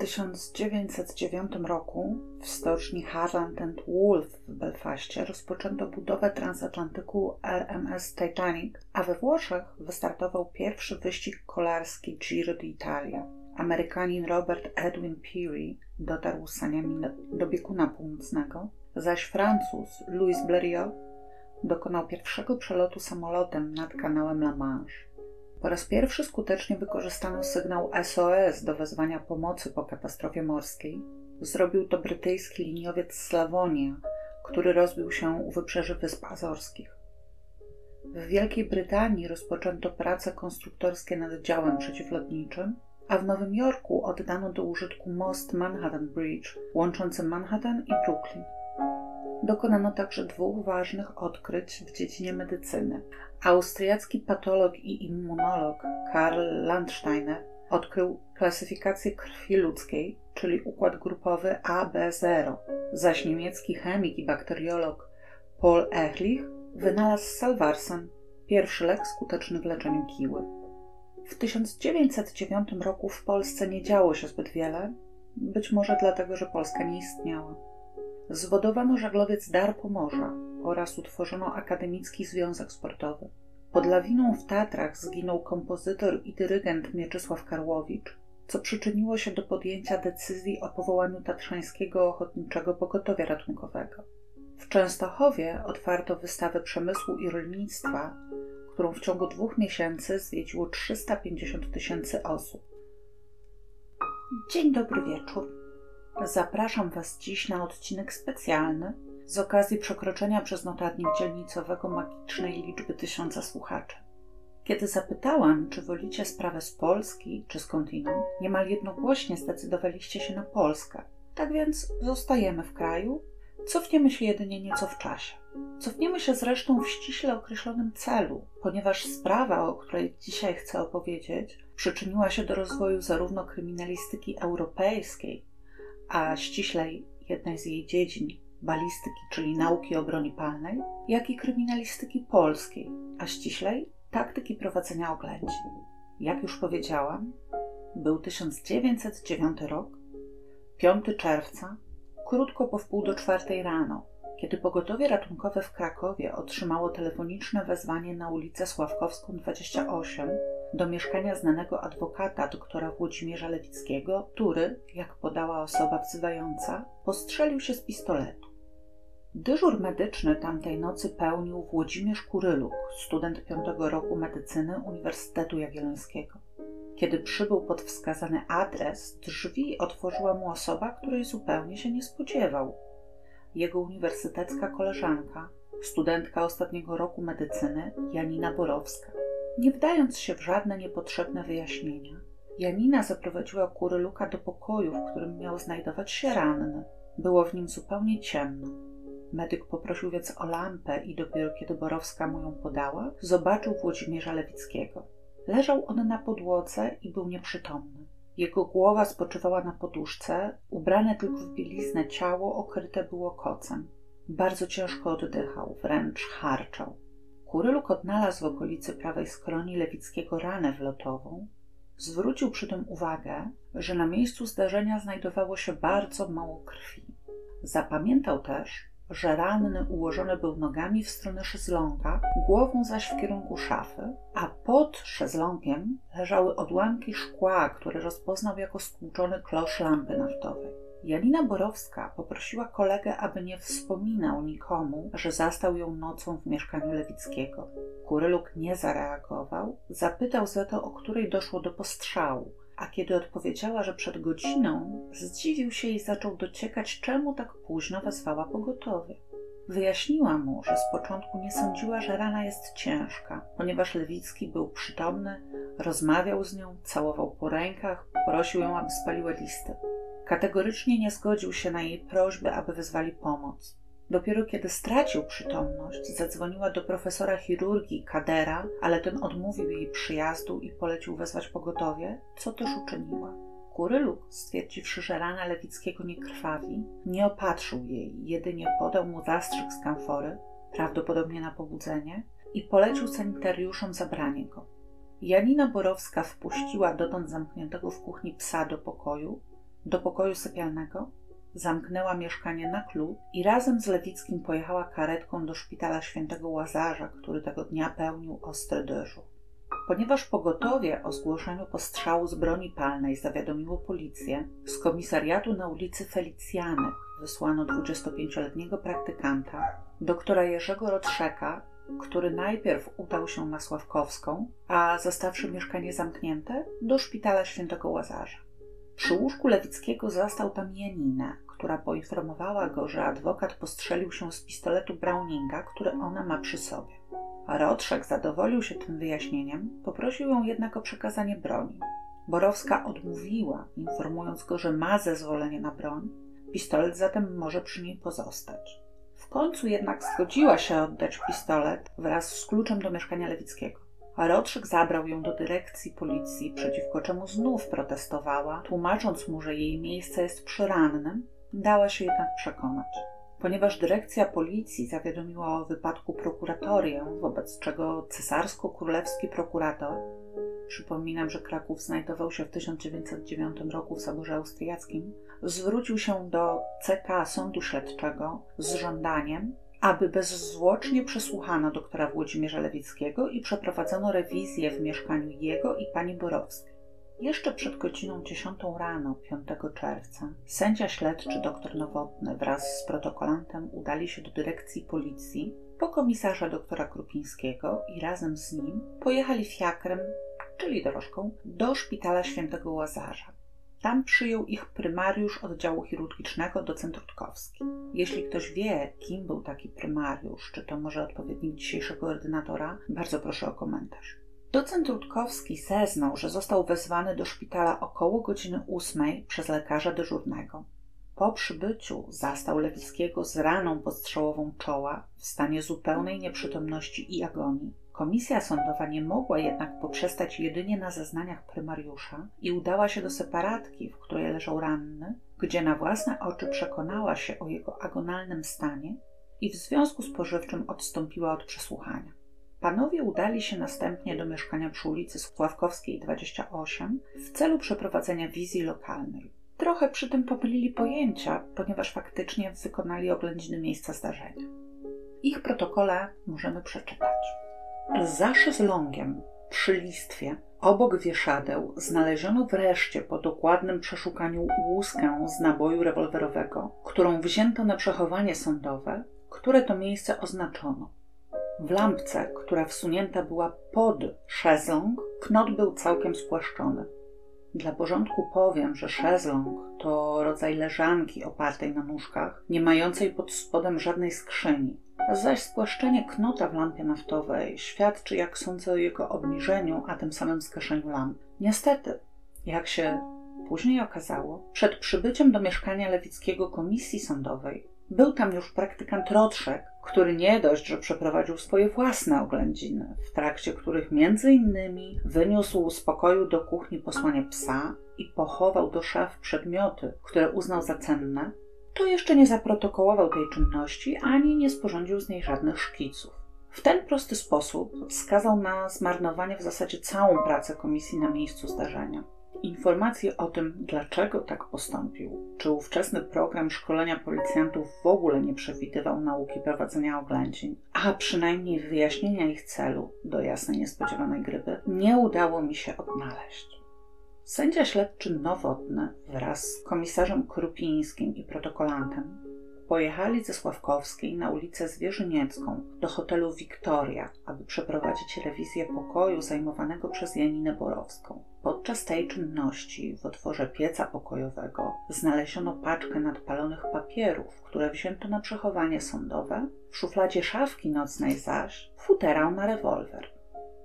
1909 roku w stoczni Harland and Wolff w Belfaście rozpoczęto budowę transatlantyku RMS Titanic, a we Włoszech wystartował pierwszy wyścig kolarski Giro d'Italia. Amerykanin Robert Edwin Peary dotarł z saniami do bieguna północnego, zaś Francuz Louis Blériot dokonał pierwszego przelotu samolotem nad kanałem La Manche. Po raz pierwszy skutecznie wykorzystano sygnał SOS do wezwania pomocy po katastrofie morskiej. Zrobił to brytyjski liniowiec Slavonia, który rozbił się u wybrzeży Wysp Azorskich. W Wielkiej Brytanii rozpoczęto prace konstruktorskie nad działem przeciwlotniczym, a w Nowym Jorku oddano do użytku most Manhattan Bridge, łączący Manhattan i Brooklyn. Dokonano także dwóch ważnych odkryć w dziedzinie medycyny. Austriacki patolog i immunolog Karl Landsteiner odkrył klasyfikację krwi ludzkiej, czyli układ grupowy AB0, zaś niemiecki chemik i bakteriolog Paul Ehrlich wynalazł salvarsan, pierwszy lek skuteczny w leczeniu kiły. W 1909 roku w Polsce nie działo się zbyt wiele, być może dlatego, że Polska nie istniała. Zwodowano żaglowiec Dar Pomorza oraz utworzono Akademicki Związek Sportowy. Pod lawiną w Tatrach zginął kompozytor i dyrygent Mieczysław Karłowicz, co przyczyniło się do podjęcia decyzji o powołaniu Tatrzańskiego Ochotniczego Pogotowia Ratunkowego. W Częstochowie otwarto wystawę przemysłu i rolnictwa, którą w ciągu 2 miesięcy zwiedziło 350 000 osób. Dzień dobry wieczór. Zapraszam Was dziś na odcinek specjalny z okazji przekroczenia przez notatnik dzielnicowego magicznej liczby 1000 słuchaczy. Kiedy zapytałam, czy wolicie sprawę z Polski, czy skądinąd, niemal jednogłośnie zdecydowaliście się na Polskę. Tak więc zostajemy w kraju, cofniemy się jedynie nieco w czasie. Cofniemy się zresztą w ściśle określonym celu, ponieważ sprawa, o której dzisiaj chcę opowiedzieć, przyczyniła się do rozwoju zarówno kryminalistyki europejskiej, a ściślej jednej z jej dziedzin, balistyki, czyli nauki o broni palnej, jak i kryminalistyki polskiej, a ściślej taktyki prowadzenia oględzin. Jak już powiedziałam, był 1909 rok, 5 czerwca, krótko po 3:15 rano, kiedy pogotowie ratunkowe w Krakowie otrzymało telefoniczne wezwanie na ulicę Sławkowską 28 do mieszkania znanego adwokata doktora Włodzimierza Lewickiego, który, jak podała osoba wzywająca, postrzelił się z pistoletu. Dyżur medyczny tamtej nocy pełnił Włodzimierz Kuryłuk, student 5. roku medycyny Uniwersytetu Jagiellońskiego. Kiedy przybył pod wskazany adres, drzwi otworzyła mu osoba, której zupełnie się nie spodziewał. Jego uniwersytecka koleżanka, studentka ostatniego roku medycyny, Janina Borowska. Nie wdając się w żadne niepotrzebne wyjaśnienia, Janina zaprowadziła Kuryłuka do pokoju, w którym miał znajdować się ranny. Było w nim zupełnie ciemno. Medyk poprosił więc o lampę i dopiero kiedy Borowska mu ją podała, zobaczył Włodzimierza Lewickiego. Leżał on na podłodze i był nieprzytomny. Jego głowa spoczywała na poduszce, ubrane tylko w bieliznę ciało okryte było kocem. Bardzo ciężko oddychał, wręcz harczał. Kuryłuk odnalazł w okolicy prawej skroni Lewickiego ranę wlotową. Zwrócił przy tym uwagę, że na miejscu zdarzenia znajdowało się bardzo mało krwi. Zapamiętał też, że ranny ułożony był nogami w stronę szezlonga, głową zaś w kierunku szafy, a pod szezlongiem leżały odłamki szkła, które rozpoznał jako stłuczony klosz lampy naftowej. Janina Borowska poprosiła kolegę, aby nie wspominał nikomu, że zastał ją nocą w mieszkaniu Lewickiego. Kuryłuk nie zareagował, zapytał za to, o której doszło do postrzału, a kiedy odpowiedziała, że przed godziną, zdziwił się i zaczął dociekać, czemu tak późno wezwała pogotowie. Wyjaśniła mu, że z początku nie sądziła, że rana jest ciężka, ponieważ Lewicki był przytomny, rozmawiał z nią, całował po rękach, prosił ją, aby spaliła listy. Kategorycznie nie zgodził się na jej prośby, aby wezwali pomoc. Dopiero kiedy stracił przytomność, zadzwoniła do profesora chirurgii Kadera, ale ten odmówił jej przyjazdu i polecił wezwać pogotowie, co też uczyniła. Kuryłuk, stwierdziwszy, że rana Lewickiego nie krwawi, nie opatrzył jej, jedynie podał mu zastrzyk z kamfory, prawdopodobnie na pobudzenie, i polecił sanitariuszom zabranie go. Janina Borowska wpuściła dotąd zamkniętego w kuchni psa do pokoju, do pokoju sypialnego, zamknęła mieszkanie na klucz i razem z Lewickim pojechała karetką do szpitala Świętego Łazarza, który tego dnia pełnił ostry dyżur. Ponieważ pogotowie o zgłoszeniu postrzału z broni palnej zawiadomiło policję, z komisariatu na ulicy Felicjanek wysłano 25-letniego praktykanta, doktora Jerzego Rotrzeka, który najpierw udał się na Sławkowską, a zostawszy mieszkanie zamknięte, do szpitala Świętego Łazarza. Przy łóżku Lewickiego zastał tam Janinę, która poinformowała go, że adwokat postrzelił się z pistoletu Browninga, który ona ma przy sobie. Rotrzek zadowolił się tym wyjaśnieniem, poprosił ją jednak o przekazanie broni. Borowska odmówiła, informując go, że ma zezwolenie na broń, pistolet zatem może przy niej pozostać. W końcu jednak zgodziła się oddać pistolet wraz z kluczem do mieszkania Lewickiego. Rotrzek zabrał ją do dyrekcji policji, przeciwko czemu znów protestowała, tłumacząc mu, że jej miejsce jest przy rannym, dała się jednak przekonać. Ponieważ dyrekcja policji zawiadomiła o wypadku prokuratorię, wobec czego cesarsko-królewski prokurator, przypominam, że Kraków znajdował się w 1909 roku w Soborze Austriackim, zwrócił się do CK Sądu Śledczego z żądaniem, aby bezzwłocznie przesłuchano doktora Włodzimierza Lewickiego i przeprowadzono rewizję w mieszkaniu jego i pani Borowskiej. Jeszcze przed godziną 10 rano 5 czerwca sędzia śledczy dr Nowotny wraz z protokolantem udali się do dyrekcji policji po komisarza dr. Krupińskiego i razem z nim pojechali fiakrem, czyli dorożką, do szpitala Świętego Łazarza. Tam przyjął ich prymariusz oddziału chirurgicznego docent Rutkowski. Jeśli ktoś wie, kim był taki prymariusz, czy to może odpowiednik dzisiejszego ordynatora, bardzo proszę o komentarz. Docent Rutkowski zeznał, że został wezwany do szpitala około godziny 8 przez lekarza dyżurnego. Po przybyciu zastał Lewickiego z raną postrzałową czoła w stanie zupełnej nieprzytomności i agonii. Komisja sądowa nie mogła jednak poprzestać jedynie na zeznaniach prymariusza i udała się do separatki, w której leżał ranny, gdzie na własne oczy przekonała się o jego agonalnym stanie i w związku z pożywczym odstąpiła od przesłuchania. Panowie udali się następnie do mieszkania przy ulicy Sławkowskiej 28 w celu przeprowadzenia wizji lokalnej. Trochę przy tym pomylili pojęcia, ponieważ faktycznie wykonali oględziny miejsca zdarzenia. Ich protokole możemy przeczytać. Za szyzlongiem, przy listwie, obok wieszadeł, znaleziono wreszcie po dokładnym przeszukaniu łuskę z naboju rewolwerowego, którą wzięto na przechowanie sądowe, które to miejsce oznaczono. W lampce, która wsunięta była pod szezlong, knot był całkiem spłaszczony. Dla porządku powiem, że szezlong to rodzaj leżanki opartej na nóżkach, nie mającej pod spodem żadnej skrzyni, zaś spłaszczenie knota w lampie naftowej świadczy, jak sądzę, o jego obniżeniu, a tym samym zgaszeniu lamp. Niestety, jak się później okazało, przed przybyciem do mieszkania Lewickiego komisji sądowej był tam już praktykant Rotrzek, który nie dość, że przeprowadził swoje własne oględziny, w trakcie których między innymi wyniósł z pokoju do kuchni posłanie psa i pochował do szaf przedmioty, które uznał za cenne, to jeszcze nie zaprotokołował tej czynności, ani nie sporządził z niej żadnych szkiców. W ten prosty sposób wskazał na zmarnowanie w zasadzie całą pracę komisji na miejscu zdarzenia. Informacje o tym, dlaczego tak postąpił, czy ówczesny program szkolenia policjantów w ogóle nie przewidywał nauki prowadzenia oględzin, a przynajmniej wyjaśnienia ich celu do jasnej, niespodziewanej gryby, nie udało mi się odnaleźć. Sędzia śledczy Nowotny wraz z komisarzem Krupińskim i protokolantem pojechali ze Sławkowskiej na ulicę Zwierzyniecką do hotelu Wiktoria, aby przeprowadzić rewizję pokoju zajmowanego przez Janinę Borowską. Podczas tej czynności w otworze pieca pokojowego znaleziono paczkę nadpalonych papierów, które wzięto na przechowanie sądowe, w szufladzie szafki nocnej zaś futerał na rewolwer.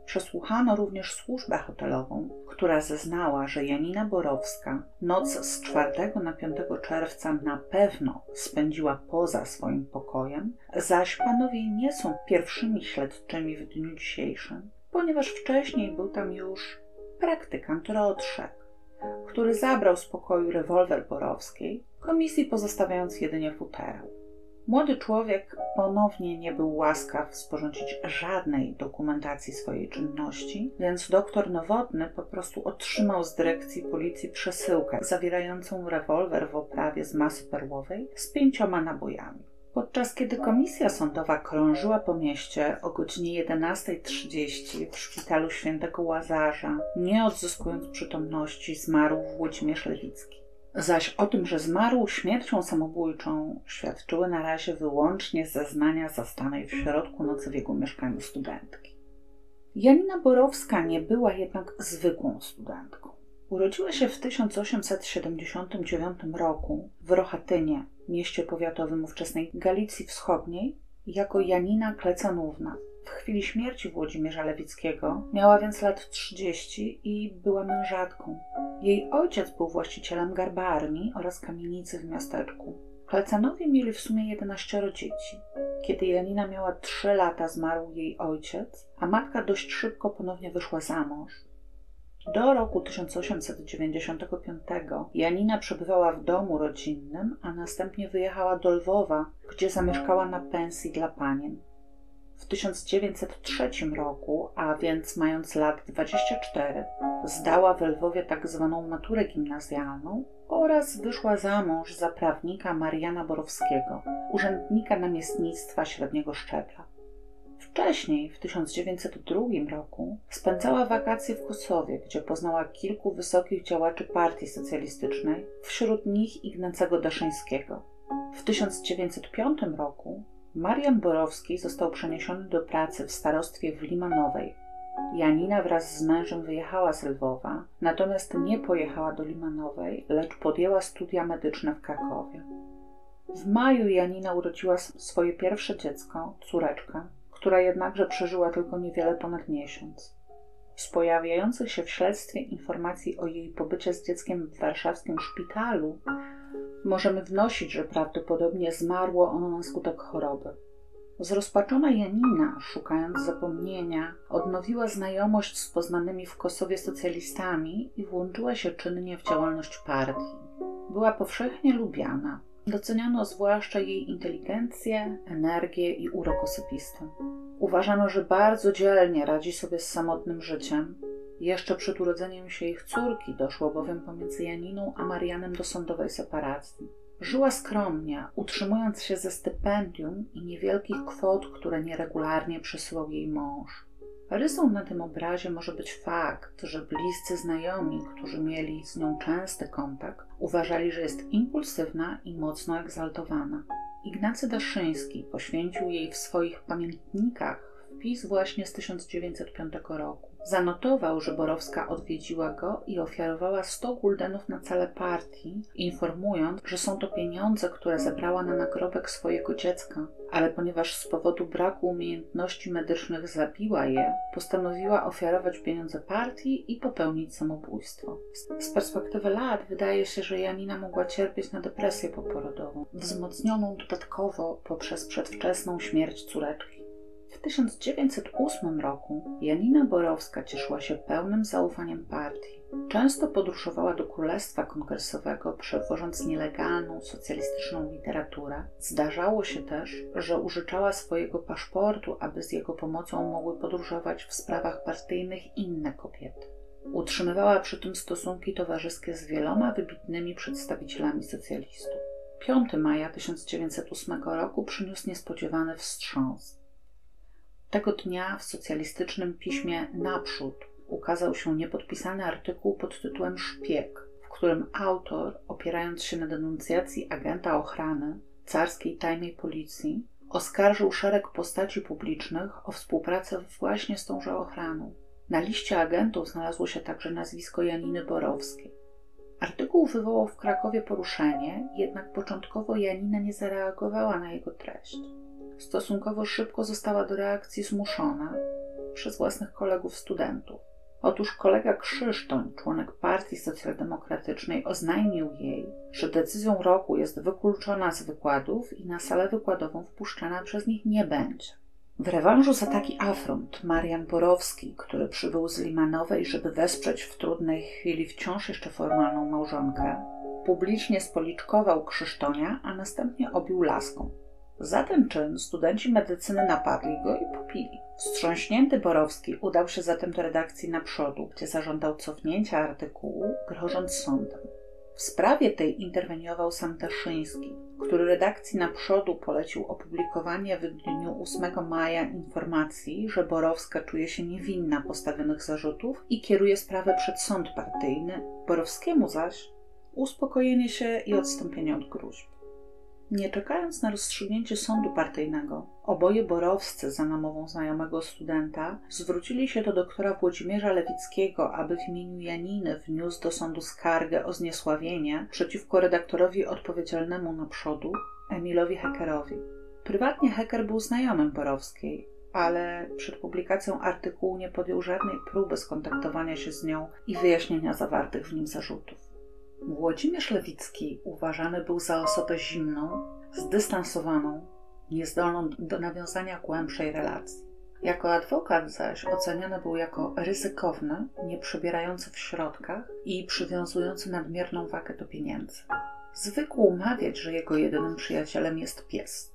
Przesłuchano również służbę hotelową, która zeznała, że Janina Borowska noc z 4 na 5 czerwca na pewno spędziła poza swoim pokojem, zaś panowie nie są pierwszymi śledczymi w dniu dzisiejszym, ponieważ wcześniej był tam już praktykant Rotrzek, który zabrał z pokoju rewolwer Borowskiej, komisji pozostawiając jedynie futerał. Młody człowiek ponownie nie był łaskaw sporządzić żadnej dokumentacji swojej czynności, więc doktor Nowotny po prostu otrzymał z dyrekcji policji przesyłkę zawierającą rewolwer w oprawie z masy perłowej z 5 nabojami. Podczas kiedy komisja sądowa krążyła po mieście o godzinie 11:30 w szpitalu Świętego Łazarza, nie odzyskując przytomności, zmarł Włodzimierz Lewicki. Zaś o tym, że zmarł śmiercią samobójczą, świadczyły na razie wyłącznie zeznania zastanej w środku nocy w jego mieszkaniu studentki. Janina Borowska nie była jednak zwykłą studentką. Urodziła się w 1879 roku w Rohatynie, mieście powiatowym ówczesnej Galicji Wschodniej, jako Janina Klecanówna. W chwili śmierci Włodzimierza Lewickiego miała więc lat 30 i była mężatką. Jej ojciec był właścicielem garbarni oraz kamienicy w miasteczku. Klecanowie mieli w sumie 11 dzieci. Kiedy Janina miała 3 lata, zmarł jej ojciec, a matka dość szybko ponownie wyszła za mąż. Do roku 1895 Janina przebywała w domu rodzinnym, a następnie wyjechała do Lwowa, gdzie zamieszkała na pensji dla panien. W 1903 roku, a więc mając lat 24, zdała w Lwowie tak zwaną maturę gimnazjalną oraz wyszła za mąż za prawnika Mariana Borowskiego, urzędnika namiestnictwa średniego szczebla. Wcześniej, w 1902 roku, spędzała wakacje w Kosowie, gdzie poznała kilku wysokich działaczy partii socjalistycznej, wśród nich Ignacego Daszyńskiego. W 1905 roku Marian Borowski został przeniesiony do pracy w starostwie w Limanowej. Janina wraz z mężem wyjechała z Lwowa, natomiast nie pojechała do Limanowej, lecz podjęła studia medyczne w Krakowie. W maju Janina urodziła swoje pierwsze dziecko, córeczkę, która jednakże przeżyła tylko niewiele ponad miesiąc. Z pojawiających się w śledztwie informacji o jej pobycie z dzieckiem w warszawskim szpitalu możemy wnosić, że prawdopodobnie zmarło ono na skutek choroby. Zrozpaczona Janina, szukając zapomnienia, odnowiła znajomość z poznanymi w Kosowie socjalistami i włączyła się czynnie w działalność partii. Była powszechnie lubiana. Doceniano zwłaszcza jej inteligencję, energię i urok osobisty. Uważano, że bardzo dzielnie radzi sobie z samotnym życiem. Jeszcze przed urodzeniem się ich córki doszło bowiem pomiędzy Janiną a Marianem do sądowej separacji. Żyła skromnie, utrzymując się ze stypendium i niewielkich kwot, które nieregularnie przesyłał jej mąż. Rysą na tym obrazie może być fakt, że bliscy znajomi, którzy mieli z nią częsty kontakt, uważali, że jest impulsywna i mocno egzaltowana. Ignacy Daszyński poświęcił jej w swoich pamiętnikach wpis właśnie z 1905 roku. Zanotował, że Borowska odwiedziła go i ofiarowała 100 guldenów na cele partii, informując, że są to pieniądze, które zebrała na nagrobek swojego dziecka, ale ponieważ z powodu braku umiejętności medycznych zabiła je, postanowiła ofiarować pieniądze partii i popełnić samobójstwo. Z perspektywy lat wydaje się, że Janina mogła cierpieć na depresję poporodową, wzmocnioną dodatkowo poprzez przedwczesną śmierć córeczki. W 1908 roku Janina Borowska cieszyła się pełnym zaufaniem partii. Często podróżowała do Królestwa Kongresowego, przewożąc nielegalną, socjalistyczną literaturę. Zdarzało się też, że użyczała swojego paszportu, aby z jego pomocą mogły podróżować w sprawach partyjnych inne kobiety. Utrzymywała przy tym stosunki towarzyskie z wieloma wybitnymi przedstawicielami socjalistów. 5 maja 1908 roku przyniósł niespodziewany wstrząs. Tego dnia w socjalistycznym piśmie Naprzód ukazał się niepodpisany artykuł pod tytułem „Szpieg”, w którym autor, opierając się na denuncjacji agenta ochrany carskiej tajnej policji, oskarżył szereg postaci publicznych o współpracę właśnie z tąże ochraną. Na liście agentów znalazło się także nazwisko Janiny Borowskiej. Artykuł wywołał w Krakowie poruszenie, jednak początkowo Janina nie zareagowała na jego treść. Stosunkowo szybko została do reakcji zmuszona przez własnych kolegów studentów. Otóż kolega Krzysztoń, członek Partii Socjaldemokratycznej, oznajmił jej, że decyzją roku jest wykluczona z wykładów i na salę wykładową wpuszczana przez nich nie będzie. W rewanżu za taki afront Marian Borowski, który przybył z Limanowej, żeby wesprzeć w trudnej chwili wciąż jeszcze formalną małżonkę, publicznie spoliczkował Krzysztonia, a następnie obił laską. Za ten czyn studenci medycyny napadli go i popili. Wstrząśnięty Borowski udał się zatem do redakcji Naprzodu, gdzie zażądał cofnięcia artykułu, grożąc sądem. W sprawie tej interweniował sam Daszyński, który redakcji Naprzodu polecił opublikowanie w dniu 8 maja informacji, że Borowska czuje się niewinna postawionych zarzutów i kieruje sprawę przed sąd partyjny, Borowskiemu zaś uspokojenie się i odstąpienie od gróźb. Nie czekając na rozstrzygnięcie sądu partyjnego, oboje borowscy za namową znajomego studenta zwrócili się do doktora Włodzimierza Lewickiego, aby w imieniu Janiny wniósł do sądu skargę o zniesławienie przeciwko redaktorowi odpowiedzialnemu Naprzodu, Emilowi Haeckerowi. Prywatnie Haecker był znajomym Borowskiej, ale przed publikacją artykułu nie podjął żadnej próby skontaktowania się z nią i wyjaśnienia zawartych w nim zarzutów. Włodzimierz Lewicki uważany był za osobę zimną, zdystansowaną, niezdolną do nawiązania głębszej relacji. Jako adwokat zaś oceniany był jako ryzykowny, nieprzybierający w środkach i przywiązujący nadmierną wagę do pieniędzy. Zwykł umawiać, że jego jedynym przyjacielem jest pies.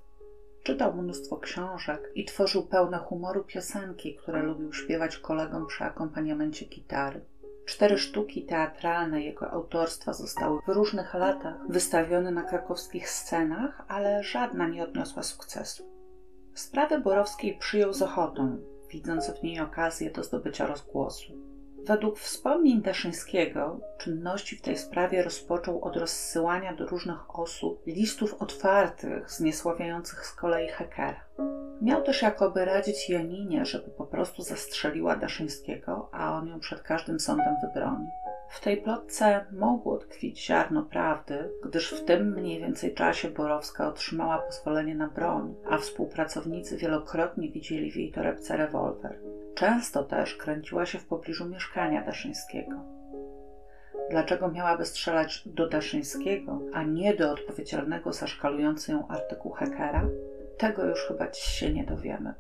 Czytał mnóstwo książek i tworzył pełne humoru piosenki, które lubił śpiewać kolegom przy akompaniamencie gitary. 4 sztuki teatralne jego autorstwa zostały w różnych latach wystawione na krakowskich scenach, ale żadna nie odniosła sukcesu. Sprawę Borowskiej przyjął z ochotą, widząc w niej okazję do zdobycia rozgłosu. Według wspomnień Daszyńskiego czynności w tej sprawie rozpoczął od rozsyłania do różnych osób listów otwartych, zniesławiających z kolei Haeckera. Miał też jakoby radzić Janinie, żeby po prostu zastrzeliła Daszyńskiego, a on ją przed każdym sądem wybroni. W tej plotce mogło tkwić ziarno prawdy, gdyż w tym mniej więcej czasie Borowska otrzymała pozwolenie na broń, a współpracownicy wielokrotnie widzieli w jej torebce rewolwer. Często też kręciła się w pobliżu mieszkania Daszyńskiego. Dlaczego miałaby strzelać do Daszyńskiego, a nie do odpowiedzialnego za szkalujący ją artykuł Haeckera? Tego już chyba dziś się nie dowiemy.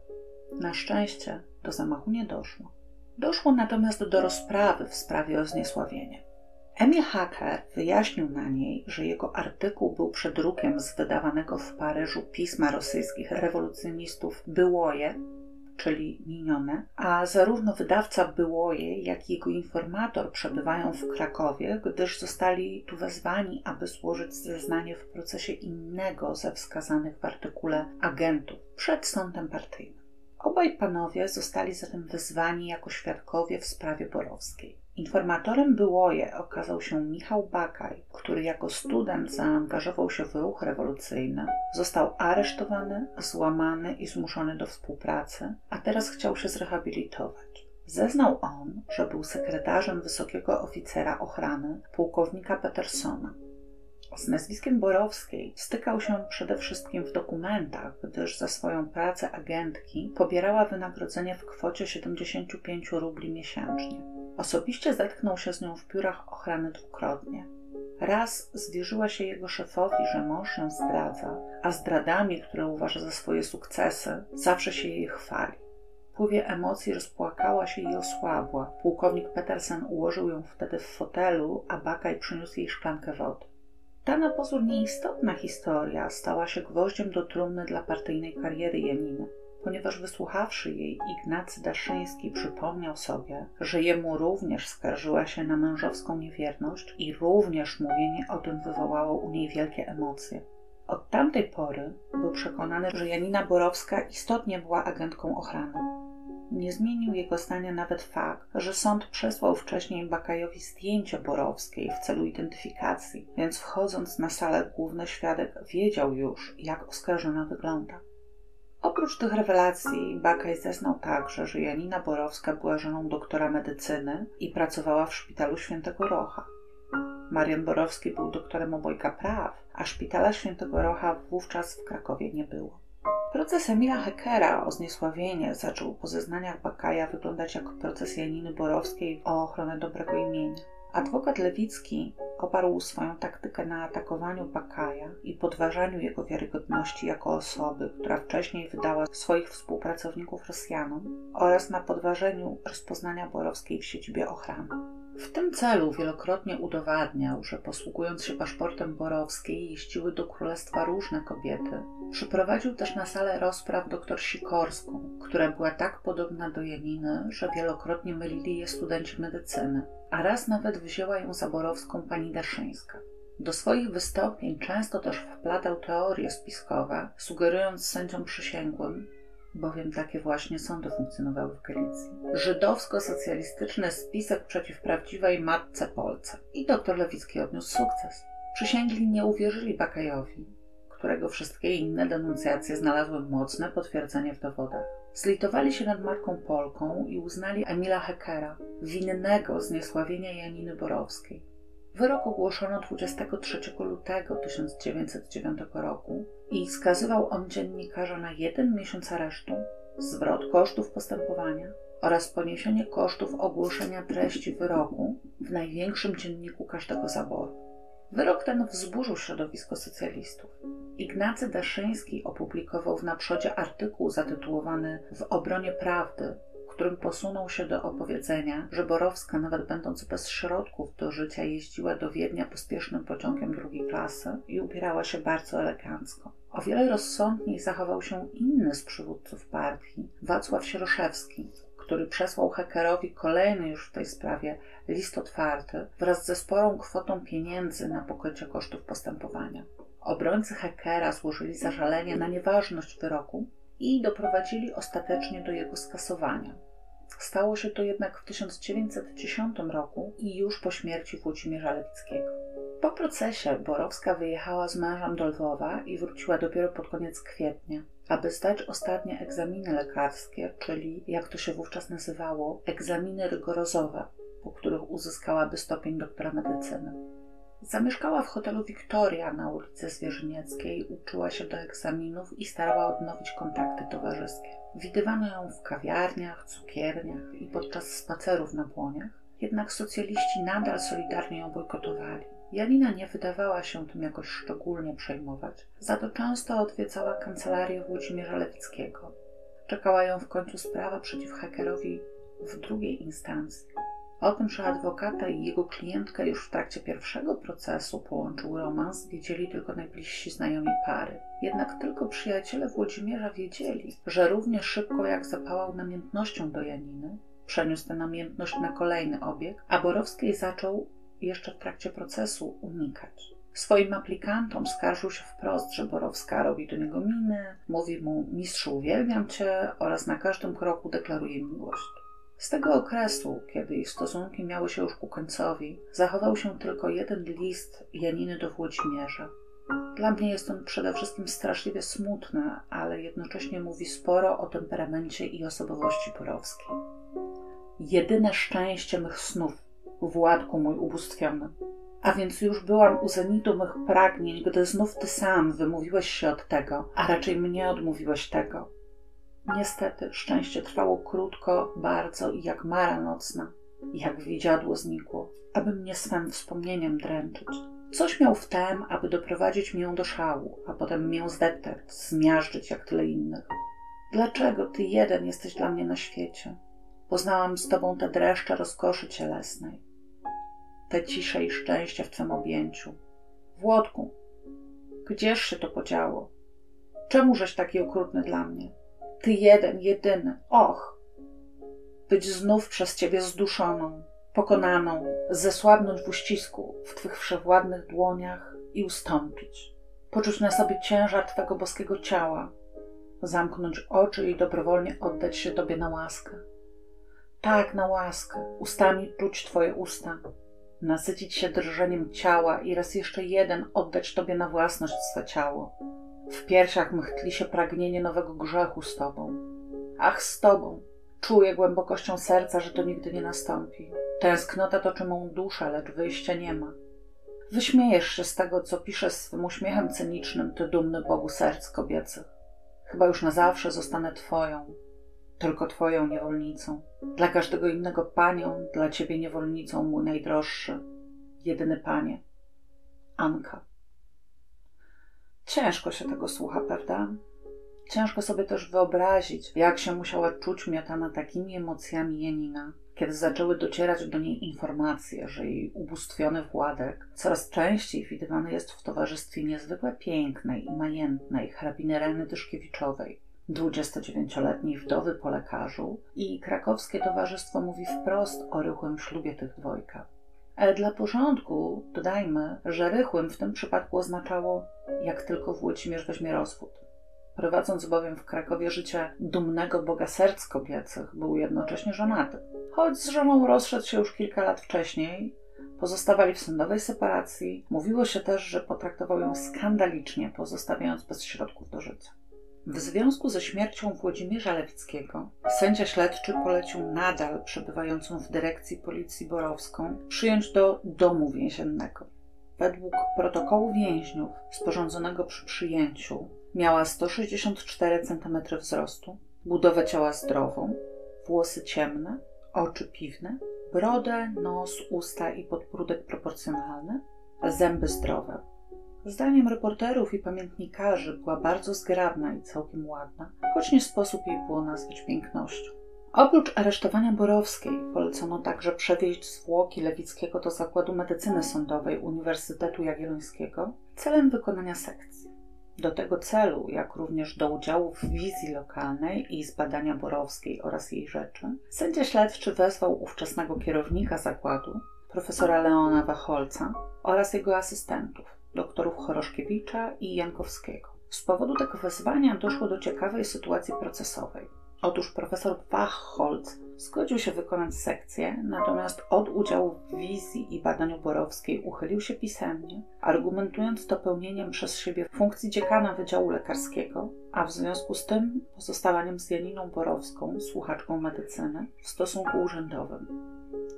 Na szczęście do zamachu nie doszło. Doszło natomiast do rozprawy w sprawie o zniesławienie. Emil Haecker wyjaśnił na niej, że jego artykuł był przedrukiem z wydawanego w Paryżu pisma rosyjskich rewolucjonistów Byłoje, czyli minione, a zarówno wydawca Byłoje, jak i jego informator przebywają w Krakowie, gdyż zostali tu wezwani, aby złożyć zeznanie w procesie innego ze wskazanych w artykule agentów przed sądem partyjnym. Obaj panowie zostali zatem wezwani jako świadkowie w sprawie Borowskiej. Informatorem Byłoje okazał się Michał Bakaj, który jako student zaangażował się w ruch rewolucyjny, został aresztowany, złamany i zmuszony do współpracy, a teraz chciał się zrehabilitować. Zeznał on, że był sekretarzem wysokiego oficera ochrany, pułkownika Petersona. Z nazwiskiem Borowskiej stykał się przede wszystkim w dokumentach, gdyż za swoją pracę agentki pobierała wynagrodzenie w kwocie 75 rubli miesięcznie. Osobiście zetknął się z nią w biurach ochrany dwukrotnie. Raz zwierzyła się jego szefowi, że mąż ją zdradza, a zdradami, które uważa za swoje sukcesy, zawsze się jej chwali. W wpływie emocji rozpłakała się i osłabła. Pułkownik Petersen ułożył ją wtedy w fotelu, a Bakaj przyniósł jej szklankę wody. Ta na pozór nieistotna historia stała się gwoździem do trumny dla partyjnej kariery Janiny, ponieważ wysłuchawszy jej, Ignacy Daszyński przypomniał sobie, że jemu również skarżyła się na mężowską niewierność i również mówienie o tym wywołało u niej wielkie emocje. Od tamtej pory był przekonany, że Janina Borowska istotnie była agentką ochrany. Nie zmienił jego zdania nawet fakt, że sąd przesłał wcześniej Bakajowi zdjęcie Borowskiej w celu identyfikacji, więc wchodząc na salę główny świadek wiedział już, jak oskarżona wygląda. Oprócz tych rewelacji Bakaj zeznał także, że Janina Borowska była żoną doktora medycyny i pracowała w szpitalu Świętego Rocha. Marian Borowski był doktorem obojga praw, a szpitala Świętego Rocha wówczas w Krakowie nie było. Proces Emila Haeckera o zniesławienie zaczął po zeznaniach Bakaja wyglądać jak proces Janiny Borowskiej o ochronę dobrego imienia. Adwokat Lewicki oparł swoją taktykę na atakowaniu Bakaja i podważaniu jego wiarygodności jako osoby, która wcześniej wydała swoich współpracowników Rosjanom, oraz na podważeniu rozpoznania Borowskiej w siedzibie ochrany. W tym celu wielokrotnie udowadniał, że posługując się paszportem Borowskiej jeździły do królestwa różne kobiety, Przyprowadził też na salę rozpraw dr Sikorską, która była tak podobna do Janiny, że wielokrotnie mylili je studenci medycyny, a raz nawet wzięła ją za Borowską pani Daszyńska. Do swoich wystąpień często też wplatał teorie spiskowe, sugerując sędziom przysięgłym, bowiem takie właśnie sądy funkcjonowały w Galicji, żydowsko-socjalistyczny spisek przeciw prawdziwej matce Polce. I dr Lewicki odniósł sukces. Przysięgli nie uwierzyli Bakajowi, którego wszystkie inne denuncjacje znalazły mocne potwierdzenie w dowodach. Zlitowali się nad Marką Polką i uznali Emila Haeckera winnego zniesławienia Janiny Borowskiej. Wyrok ogłoszono 23 lutego 1909 roku i skazywał on dziennikarza na 1 miesiąc aresztu, zwrot kosztów postępowania oraz poniesienie kosztów ogłoszenia treści wyroku w największym dzienniku każdego zaboru. Wyrok ten wzburzył środowisko socjalistów. Ignacy Daszyński opublikował w Naprzodzie artykuł zatytułowany „W obronie prawdy”, w którym posunął się do opowiedzenia, że Borowska, nawet będąc bez środków do życia, jeździła do Wiednia pospiesznym pociągiem drugiej klasy i ubierała się bardzo elegancko. O wiele rozsądniej zachował się inny z przywódców partii, Wacław Sieroszewski, który przesłał Haeckerowi kolejny już w tej sprawie list otwarty wraz ze sporą kwotą pieniędzy na pokrycie kosztów postępowania. Obrońcy Haeckera złożyli zażalenie na nieważność wyroku i doprowadzili ostatecznie do jego skasowania. Stało się to jednak w 1910 roku i już po śmierci Włodzimierza Lewickiego. Po procesie Borowska wyjechała z mężem do Lwowa i wróciła dopiero pod koniec kwietnia, aby zdać ostatnie egzaminy lekarskie, czyli, jak to się wówczas nazywało, egzaminy rygorozowe, po których uzyskałaby stopień doktora medycyny. Zamieszkała w hotelu Wiktoria na ulicy Zwierzynieckiej, uczyła się do egzaminów i starała odnowić kontakty towarzyskie. Widywano ją w kawiarniach, cukierniach i podczas spacerów na błoniach, jednak socjaliści nadal solidarnie ją bojkotowali. Janina nie wydawała się tym jakoś szczególnie przejmować, za to często odwiedzała kancelarię Włodzimierza Lewickiego. Czekała ją w końcu sprawa przeciw Haeckerowi w drugiej instancji. O tym, że adwokata i jego klientkę już w trakcie pierwszego procesu połączył romans, wiedzieli tylko najbliżsi znajomi pary. Jednak tylko przyjaciele Włodzimierza wiedzieli, że równie szybko jak zapałał namiętnością do Janiny, przeniósł tę namiętność na kolejny obieg, a Borowskiej zaczął jeszcze w trakcie procesu unikać. Swoim aplikantom skarżył się wprost, że Borowska robi do niego miny, mówi mu „mistrzu, uwielbiam cię” oraz na każdym kroku deklaruje miłość. Z tego okresu, kiedy ich stosunki miały się już ku końcowi, zachował się tylko jeden list Janiny do Włodzimierza. Dla mnie jest on przede wszystkim straszliwie smutny, ale jednocześnie mówi sporo o temperamencie i osobowości Borowskiej. „Jedyne szczęście mych snów, Władku mój ubóstwiony. A więc już byłam u zenitu mych pragnień, gdy znów ty sam wymówiłeś się od tego, a raczej mnie odmówiłeś tego. Niestety szczęście trwało krótko, bardzo i jak mara nocna, jak widziadło znikło, aby mnie swym wspomnieniem dręczyć. Coś miał w tem, aby doprowadzić mię do szału, a potem mię zdeptać, zmiażdżyć jak tyle innych. Dlaczego ty jeden jesteś dla mnie na świecie? Poznałam z tobą te dreszcze rozkoszy cielesnej, te cisze i szczęście w twym objęciu. Włodku, gdzież się to podziało? Czemużeś taki okrutny dla mnie? Ty jeden, jedyny, och! Być znów przez ciebie zduszoną, pokonaną, zesłabnąć w uścisku, w twych wszewładnych dłoniach i ustąpić. Poczuć na sobie ciężar twego boskiego ciała, zamknąć oczy i dobrowolnie oddać się tobie na łaskę. Tak, na łaskę, ustami czuć twoje usta, nasycić się drżeniem ciała i raz jeszcze jeden oddać tobie na własność swe ciało. W piersiach mych tli się pragnienie nowego grzechu z tobą. Ach, z tobą! Czuję głębokością serca, że to nigdy nie nastąpi. Tęsknota toczy mą duszę, lecz wyjścia nie ma. Wyśmiejesz się z tego, co piszesz swym uśmiechem cynicznym, ty dumny Bogu serc kobiecych. Chyba już na zawsze zostanę twoją, tylko twoją niewolnicą. Dla każdego innego panią, dla ciebie niewolnicą, mój najdroższy, jedyny panie. Anka”. Ciężko się tego słucha, prawda? Ciężko sobie też wyobrazić, jak się musiała czuć miotana takimi emocjami Janina, kiedy zaczęły docierać do niej informacje, że jej ubóstwiony Władek coraz częściej widywany jest w towarzystwie niezwykle pięknej i majętnej hrabiny Reny Tyszkiewiczowej, 29-letniej wdowy po lekarzu, i krakowskie towarzystwo mówi wprost o rychłym ślubie tych dwojga. Ale dla porządku dodajmy, że rychłym w tym przypadku oznaczało, jak tylko Włodzimierz weźmie rozwód. Prowadząc bowiem w Krakowie życie dumnego boga serc kobiecych, był jednocześnie żonaty. Choć z żoną rozszedł się już kilka lat wcześniej, pozostawali w sądowej separacji, mówiło się też, że potraktował ją skandalicznie, pozostawiając bez środków do życia. W związku ze śmiercią Włodzimierza Lewickiego sędzia śledczy polecił nadal przebywającą w dyrekcji policji Borowską przyjąć do domu więziennego. Według protokołu więźniów sporządzonego przy przyjęciu miała 164 cm wzrostu, budowę ciała zdrową, włosy ciemne, oczy piwne, brodę, nos, usta i podbródek proporcjonalny, zęby zdrowe. Zdaniem reporterów i pamiętnikarzy była bardzo zgrabna i całkiem ładna, choć nie sposób jej było nazwać pięknością. Oprócz aresztowania Borowskiej polecono także przewieźć zwłoki Lewickiego do Zakładu Medycyny Sądowej Uniwersytetu Jagiellońskiego celem wykonania sekcji. Do tego celu, jak również do udziału w wizji lokalnej i zbadania Borowskiej oraz jej rzeczy, sędzia śledczy wezwał ówczesnego kierownika zakładu, profesora Leona Wachholza oraz jego asystentów, doktorów Choroszkiewicza i Jankowskiego. Z powodu tego wezwania doszło do ciekawej sytuacji procesowej. Otóż profesor Wachholz zgodził się wykonać sekcję, natomiast od udziału w wizji i badaniu Borowskiej uchylił się pisemnie, argumentując to pełnieniem przez siebie funkcji dziekana Wydziału Lekarskiego, a w związku z tym pozostawaniem z Janiną Borowską, słuchaczką medycyny, w stosunku urzędowym.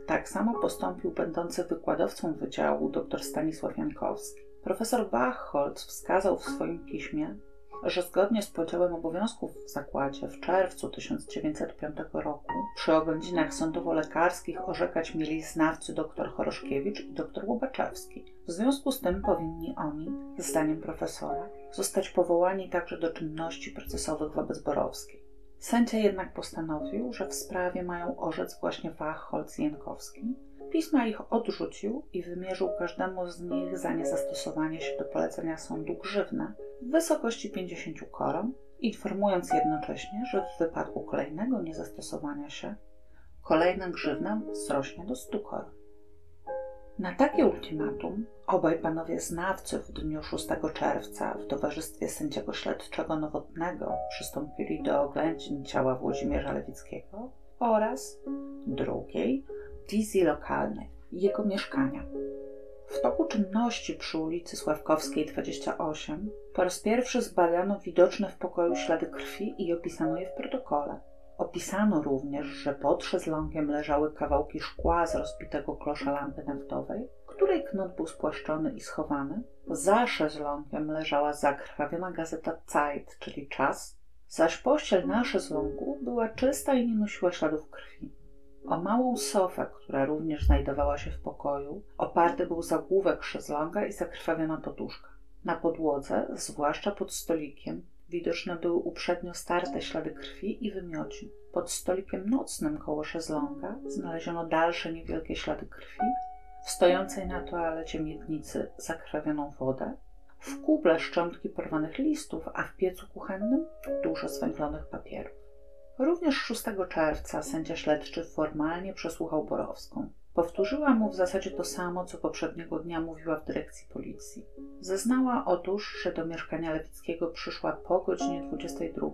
Tak samo postąpił będący wykładowcą wydziału dr Stanisław Jankowski. Profesor Wachholz wskazał w swoim piśmie, że zgodnie z podziałem obowiązków w zakładzie w czerwcu 1905 roku przy oględzinach sądowo-lekarskich orzekać mieli znawcy dr Choroszkiewicz i dr Łobaczewski. W związku z tym powinni oni, zdaniem profesora, zostać powołani także do czynności procesowych wobec Borowskiej. Sędzia jednak postanowił, że w sprawie mają orzec właśnie Wachholz i Jankowski. Pisma ich odrzucił i wymierzył każdemu z nich za niezastosowanie się do polecenia sądu grzywnę w wysokości 50 koron, informując jednocześnie, że w wypadku kolejnego niezastosowania się kolejna grzywna wzrośnie do 100 koron. Na takie ultimatum obaj panowie znawcy w dniu 6 czerwca w towarzystwie sędziego śledczego Nowotnego przystąpili do oględzin ciała Włodzimierza Lewickiego oraz drugiej wizji lokalnej jego mieszkania. W toku czynności przy ulicy Sławkowskiej 28 po raz pierwszy zbadano widoczne w pokoju ślady krwi i opisano je w protokole. Opisano również, że pod szezlongiem leżały kawałki szkła z rozbitego klosza lampy naftowej, której knut był spłaszczony i schowany. Za szezlongiem leżała zakrwawiona gazeta Zeit, czyli Czas, zaś pościel na szezlongu była czysta i nie nosiła śladów krwi. O małą sofę, która również znajdowała się w pokoju, oparty był zagłówek szezlonga i zakrwawiona poduszka. Na podłodze, zwłaszcza pod stolikiem, widoczne były uprzednio starte ślady krwi i wymiocin. Pod stolikiem nocnym koło szezlonga znaleziono dalsze niewielkie ślady krwi, w stojącej na toalecie miednicy zakrwawioną wodę, w kuble szczątki porwanych listów, a w piecu kuchennym dużo zwęglonych papierów. Również 6 czerwca sędzia śledczy formalnie przesłuchał Borowską. Powtórzyła mu w zasadzie to samo, co poprzedniego dnia mówiła w dyrekcji policji. Zeznała otóż, że do mieszkania Lewickiego przyszła po godzinie 22,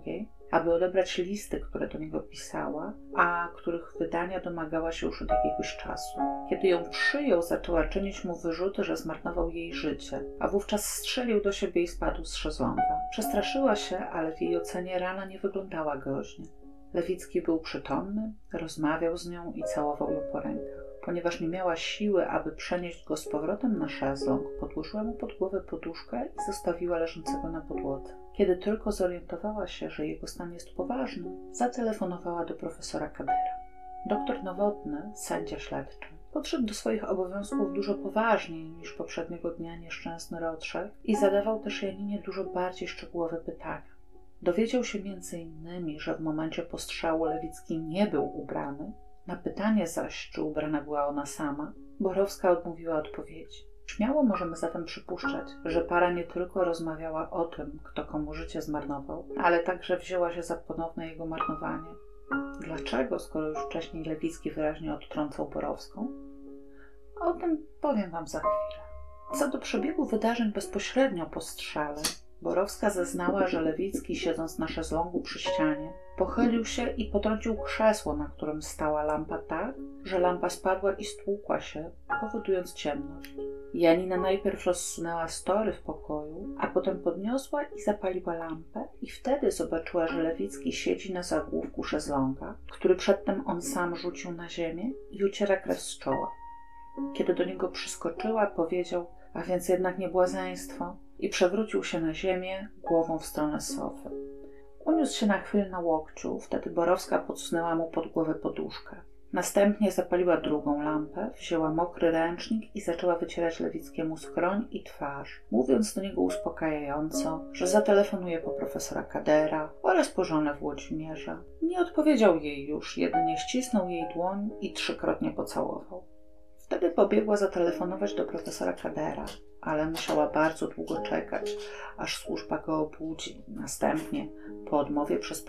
aby odebrać listy, które do niego pisała, a których wydania domagała się już od jakiegoś czasu. Kiedy ją przyjął, zaczęła czynić mu wyrzuty, że zmarnował jej życie, a wówczas strzelił do siebie i spadł z szezlonga. Przestraszyła się, ale w jej ocenie rana nie wyglądała groźnie. Lewicki był przytomny, rozmawiał z nią i całował ją po rękach. Ponieważ nie miała siły, aby przenieść go z powrotem na szezlong, podłożyła mu pod głowę poduszkę i zostawiła leżącego na podłodze. Kiedy tylko zorientowała się, że jego stan jest poważny, zatelefonowała do profesora Kadera. Doktor Nowotny, sędzia śledczy, podszedł do swoich obowiązków dużo poważniej niż poprzedniego dnia nieszczęsny Rotrzek i zadawał też Janinie dużo bardziej szczegółowe pytania. Dowiedział się m.in., że w momencie postrzału Lewicki nie był ubrany. Na pytanie zaś, czy ubrana była ona sama, Borowska odmówiła odpowiedzi. Śmiało możemy zatem przypuszczać, że para nie tylko rozmawiała o tym, kto komu życie zmarnował, ale także wzięła się za ponowne jego marnowanie. Dlaczego, skoro już wcześniej Lewicki wyraźnie odtrącał Borowską? O tym powiem wam za chwilę. Co do przebiegu wydarzeń bezpośrednio po strzale, Borowska zeznała, że Lewicki, siedząc na szezlągu przy ścianie, pochylił się i potrącił krzesło, na którym stała lampa, tak, że lampa spadła i stłukła się, powodując ciemność. Janina najpierw rozsunęła story w pokoju, a potem podniosła i zapaliła lampę i wtedy zobaczyła, że Lewicki siedzi na zagłówku szezląga, który przedtem on sam rzucił na ziemię i uciera krew z czoła. Kiedy do niego przyskoczyła, powiedział, a więc jednak nie błazeństwo, i przewrócił się na ziemię głową w stronę sofy. Uniósł się na chwilę na łokciu, wtedy Borowska podsunęła mu pod głowę poduszkę. Następnie zapaliła drugą lampę, wzięła mokry ręcznik i zaczęła wycierać Lewickiemu skroń i twarz, mówiąc do niego uspokajająco, że zatelefonuje po profesora Kadera oraz po żonę Włodzimierza. Nie odpowiedział jej już, jedynie ścisnął jej dłoń i 3-krotnie pocałował. Wtedy pobiegła zatelefonować do profesora Kadera, ale musiała bardzo długo czekać, aż służba go obudzi. Następnie, po odmowie przez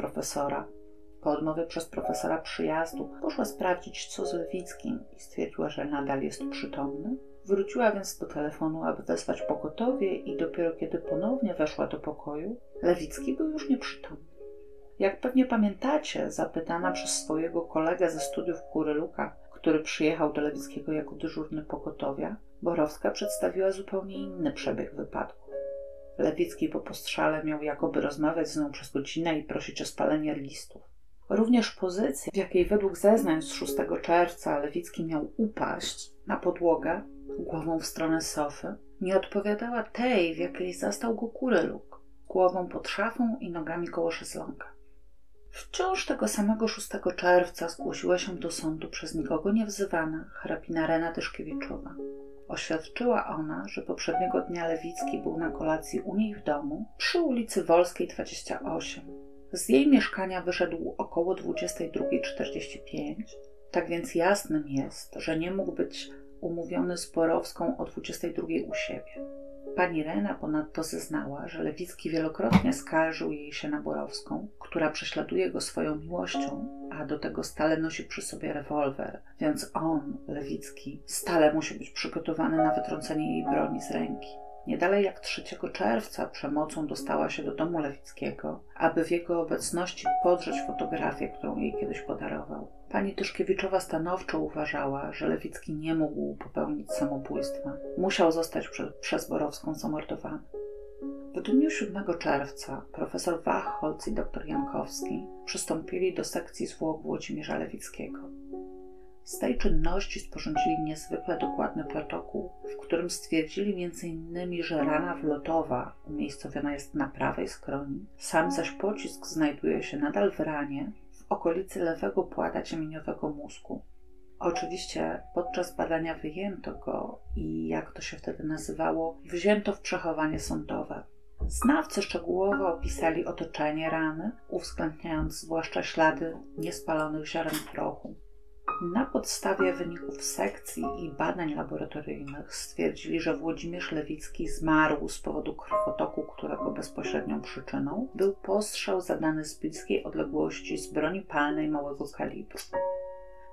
profesora przyjazdu, poszła sprawdzić, co z Lewickim i stwierdziła, że nadal jest przytomny. Wróciła więc do telefonu, aby wezwać pogotowie i dopiero kiedy ponownie weszła do pokoju, Lewicki był już nieprzytomny. Jak pewnie pamiętacie, zapytana przez swojego kolegę ze studiów Kuryłuka, który przyjechał do Lewickiego jako dyżurny pogotowia, Borowska przedstawiła zupełnie inny przebieg wypadku. Lewicki po postrzale miał jakoby rozmawiać z nią przez godzinę i prosić o spalenie listów. Również pozycja, w jakiej według zeznań z 6 czerwca Lewicki miał upaść na podłogę, głową w stronę sofy, nie odpowiadała tej, w jakiej zastał go Kuryłuk, głową pod szafą i nogami koło szezlonga. Wciąż tego samego 6 czerwca zgłosiła się do sądu przez nikogo niewzywana hrabina Rena Tyszkiewiczowa. Oświadczyła ona, że poprzedniego dnia Lewicki był na kolacji u niej w domu przy ulicy Wolskiej 28. Z jej mieszkania wyszedł około 22:45, tak więc jasnym jest, że nie mógł być umówiony z Borowską o 22:00 u siebie. Pani Rena ponadto zeznała, że Lewicki wielokrotnie skarżył jej się na Borowską, która prześladuje go swoją miłością, a do tego stale nosi przy sobie rewolwer, więc on, Lewicki, stale musi być przygotowany na wytrącenie jej broni z ręki. Nie dalej jak 3 czerwca przemocą dostała się do domu Lewickiego, aby w jego obecności podrzeć fotografię, którą jej kiedyś podarował. Pani Tyszkiewiczowa stanowczo uważała, że Lewicki nie mógł popełnić samobójstwa. Musiał zostać przez Borowską zamordowany. W dniu 7 czerwca profesor Wachholz i dr Jankowski przystąpili do sekcji zwłok Włodzimierza Lewickiego. Z tej czynności sporządzili niezwykle dokładny protokół, w którym stwierdzili m.in., że rana wlotowa umiejscowiona jest na prawej skroni, sam zaś pocisk znajduje się nadal w ranie w okolicy lewego płata ciemieniowego mózgu. Oczywiście podczas badania wyjęto go i, jak to się wtedy nazywało, wzięto w przechowanie sądowe. Znawcy szczegółowo opisali otoczenie rany, uwzględniając zwłaszcza ślady niespalonych ziaren prochu. Na podstawie wyników sekcji i badań laboratoryjnych stwierdzili, że Włodzimierz Lewicki zmarł z powodu krwotoku, którego bezpośrednią przyczyną był postrzał zadany z bliskiej odległości z broni palnej małego kalibru.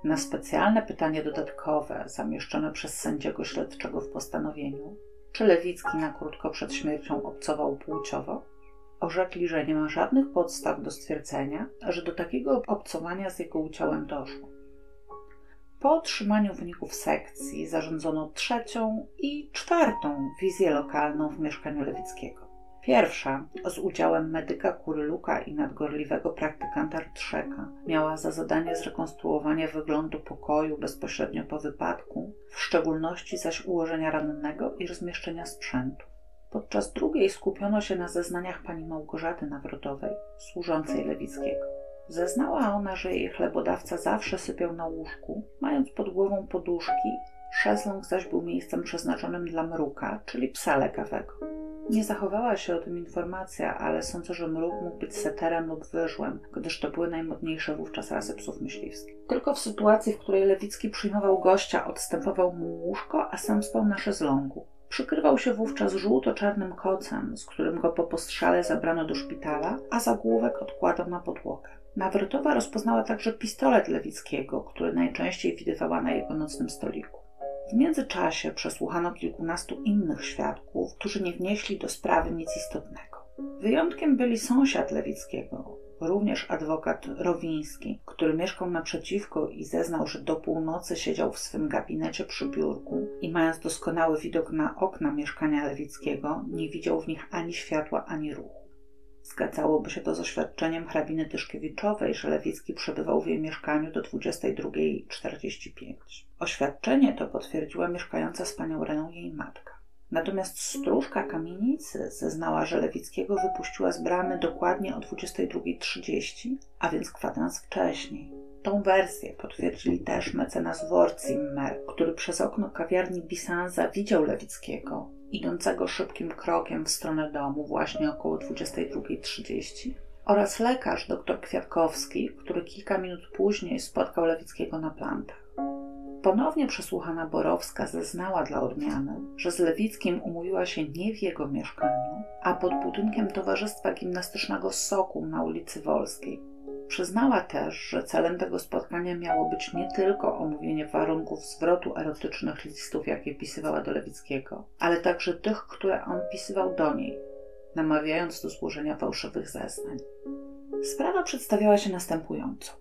Na specjalne pytanie dodatkowe zamieszczone przez sędziego śledczego w postanowieniu, czy Lewicki na krótko przed śmiercią obcował płciowo, orzekli, że nie ma żadnych podstaw do stwierdzenia, że do takiego obcowania z jego ciałem doszło. Po otrzymaniu wyników sekcji zarządzono 3. i 4. wizję lokalną w mieszkaniu Lewickiego. Pierwsza, z udziałem medyka Kuryłuka i nadgorliwego praktykanta Rotrzeka, miała za zadanie zrekonstruowanie wyglądu pokoju bezpośrednio po wypadku, w szczególności zaś ułożenia rannego i rozmieszczenia sprzętu. Podczas drugiej skupiono się na zeznaniach pani Małgorzaty Nawrotowej, służącej Lewickiego. Zeznała ona, że jej chlebodawca zawsze sypiał na łóżku, mając pod głową poduszki, szezląg zaś był miejscem przeznaczonym dla mruka, czyli psa lekawego. Nie zachowała się o tym informacja, ale sądzę, że mruk mógł być seterem lub wyżłem, gdyż to były najmodniejsze wówczas rasy psów myśliwskich. Tylko w sytuacji, w której Lewicki przyjmował gościa, odstępował mu łóżko, a sam spał na szezlągu. Przykrywał się wówczas żółto-czarnym kocem, z którym go po postrzale zabrano do szpitala, a zagłówek odkładał na podłogę. Nawrotowa rozpoznała także pistolet Lewickiego, który najczęściej widywała na jego nocnym stoliku. W międzyczasie przesłuchano kilkunastu innych świadków, którzy nie wnieśli do sprawy nic istotnego. Wyjątkiem byli sąsiad Lewickiego, również adwokat Rowiński, który mieszkał naprzeciwko i zeznał, że do północy siedział w swym gabinecie przy biurku i mając doskonały widok na okna mieszkania Lewickiego, nie widział w nich ani światła, ani ruchu. Zgadzałoby się to z oświadczeniem hrabiny Tyszkiewiczowej, że Lewicki przebywał w jej mieszkaniu do 22:45. Oświadczenie to potwierdziła mieszkająca z panią Reną jej matka. Natomiast stróżka kamienicy zeznała, że Lewickiego wypuściła z bramy dokładnie o 22:30, a więc kwadrans wcześniej. Tą wersję potwierdzili też mecenas Wortzimmer, który przez okno kawiarni Bisanza widział Lewickiego, idącego szybkim krokiem w stronę domu właśnie około 22:30, oraz lekarz dr Kwiatkowski, który kilka minut później spotkał Lewickiego na plantach. Ponownie przesłuchana Borowska zeznała dla odmiany, że z Lewickim umówiła się nie w jego mieszkaniu, a pod budynkiem Towarzystwa Gimnastycznego Sokół na ulicy Wolskiej. Przyznała też, że celem tego spotkania miało być nie tylko omówienie warunków zwrotu erotycznych listów, jakie pisywała do Lewickiego, ale także tych, które on pisywał do niej, namawiając do złożenia fałszywych zeznań. Sprawa przedstawiała się następująco.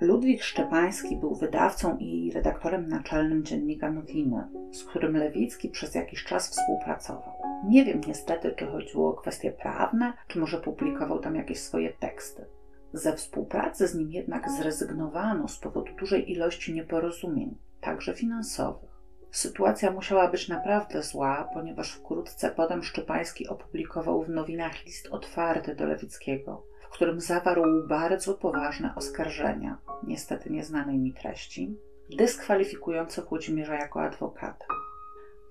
Ludwik Szczepański był wydawcą i redaktorem naczelnym dziennika Nowiny, z którym Lewicki przez jakiś czas współpracował. Nie wiem niestety, czy chodziło o kwestie prawne, czy może publikował tam jakieś swoje teksty. Ze współpracy z nim jednak zrezygnowano z powodu dużej ilości nieporozumień, także finansowych. Sytuacja musiała być naprawdę zła, ponieważ wkrótce potem Szczepański opublikował w Nowinach list otwarty do Lewickiego, w którym zawarł bardzo poważne oskarżenia, niestety nieznanej mi treści, dyskwalifikujące Włodzimierza jako adwokata.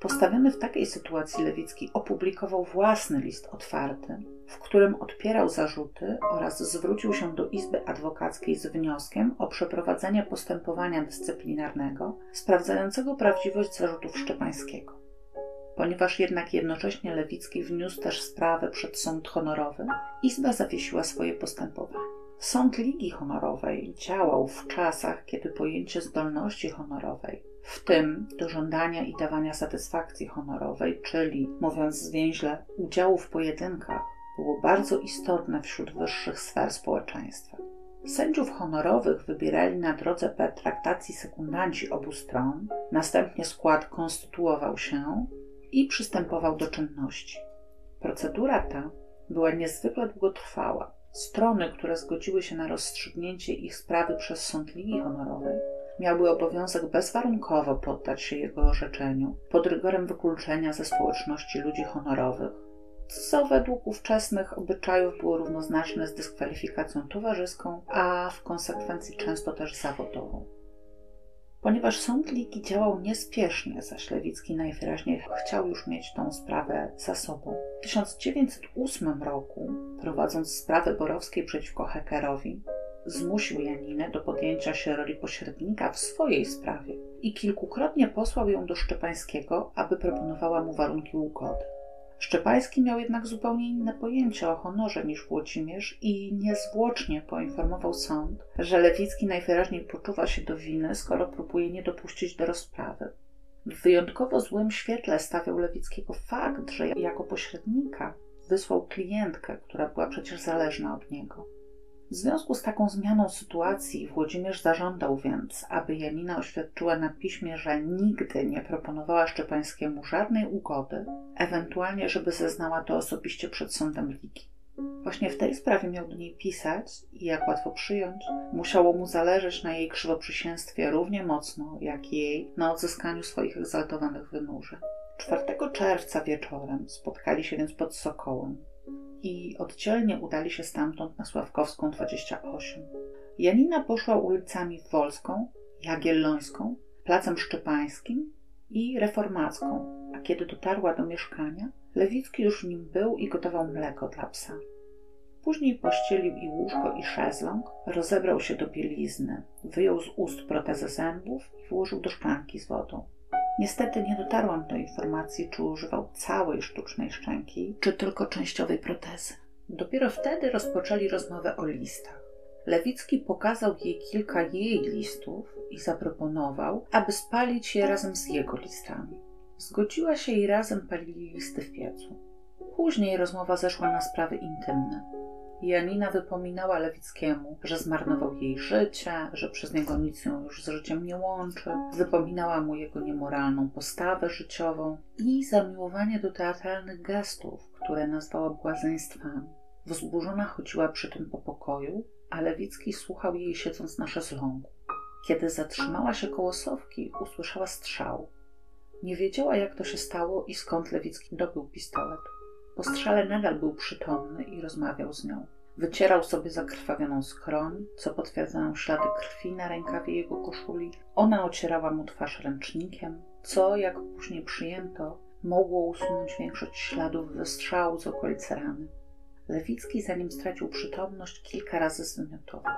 Postawiony w takiej sytuacji Lewicki opublikował własny list otwarty, w którym odpierał zarzuty oraz zwrócił się do Izby Adwokackiej z wnioskiem o przeprowadzenie postępowania dyscyplinarnego sprawdzającego prawdziwość zarzutów Szczepańskiego. Ponieważ jednak jednocześnie Lewicki wniósł też sprawę przed sąd honorowy, Izba zawiesiła swoje postępowanie. Sąd Ligi Honorowej działał w czasach, kiedy pojęcie zdolności honorowej, w tym do żądania i dawania satysfakcji honorowej, czyli, mówiąc zwięźle, udziału w pojedynkach, było bardzo istotne wśród wyższych sfer społeczeństwa. Sędziów honorowych wybierali na drodze pertraktacji sekundanci obu stron, następnie skład konstytuował się i przystępował do czynności. Procedura ta była niezwykle długotrwała. Strony, które zgodziły się na rozstrzygnięcie ich sprawy przez sąd Ligi Honorowej, miały obowiązek bezwarunkowo poddać się jego orzeczeniu pod rygorem wykluczenia ze społeczności ludzi honorowych, co według ówczesnych obyczajów było równoznaczne z dyskwalifikacją towarzyską, a w konsekwencji często też zawodową. Ponieważ sąd Ligi działał niespiesznie, zaś Lewicki najwyraźniej chciał już mieć tą sprawę za sobą. W 1908 roku, prowadząc sprawę Borowskiej przeciwko Haeckerowi, zmusił Janinę do podjęcia się roli pośrednika w swojej sprawie i kilkukrotnie posłał ją do Szczepańskiego, aby proponowała mu warunki ugody. Szczepański miał jednak zupełnie inne pojęcie o honorze niż Włodzimierz i niezwłocznie poinformował sąd, że Lewicki najwyraźniej poczuwa się do winy, skoro próbuje nie dopuścić do rozprawy. W wyjątkowo złym świetle stawiał Lewickiego fakt, że jako pośrednika wysłał klientkę, która była przecież zależna od niego. W związku z taką zmianą sytuacji Włodzimierz zażądał więc, aby Janina oświadczyła na piśmie, że nigdy nie proponowała Szczepańskiemu żadnej ugody, ewentualnie żeby zeznała to osobiście przed sądem Ligi. Właśnie w tej sprawie miał do niej pisać i, jak łatwo przyjąć, musiało mu zależeć na jej krzywoprzysięstwie równie mocno, jak jej na odzyskaniu swoich egzaltowanych wynurzeń. 4 czerwca wieczorem spotkali się więc pod Sokołem i oddzielnie udali się stamtąd na Sławkowską 28. Janina poszła ulicami Wolską, Jagiellońską, Placem Szczepańskim i Reformacką, a kiedy dotarła do mieszkania, Lewicki już nim był i gotował mleko dla psa. Później pościelił i łóżko, i szezląg, rozebrał się do bielizny, wyjął z ust protezę zębów i włożył do szklanki z wodą. Niestety nie dotarłam do informacji, czy używał całej sztucznej szczęki, czy tylko częściowej protezy. Dopiero wtedy rozpoczęli rozmowę o listach. Lewicki pokazał jej kilka jej listów i zaproponował, aby spalić je razem z jego listami. Zgodziła się i razem palili listy w piecu. Później rozmowa zeszła na sprawy intymne. Janina wypominała Lewickiemu, że zmarnował jej życie, że przez niego nic ją już z życiem nie łączy. Wypominała mu jego niemoralną postawę życiową i zamiłowanie do teatralnych gestów, które nazwała błazeństwami. Wzburzona chodziła przy tym po pokoju, a Lewicki słuchał jej siedząc na szezlągu. Kiedy zatrzymała się koło Sowki, usłyszała strzał. Nie wiedziała, jak to się stało i skąd Lewicki dobył pistolet. Po strzale nadal był przytomny i rozmawiał z nią. Wycierał sobie zakrwawioną skroń, co potwierdzają ślady krwi na rękawie jego koszuli. Ona ocierała mu twarz ręcznikiem, co, jak później przyjęto, mogło usunąć większość śladów wystrzału z okolic rany. Lewicki, zanim stracił przytomność, kilka razy zwymiotował.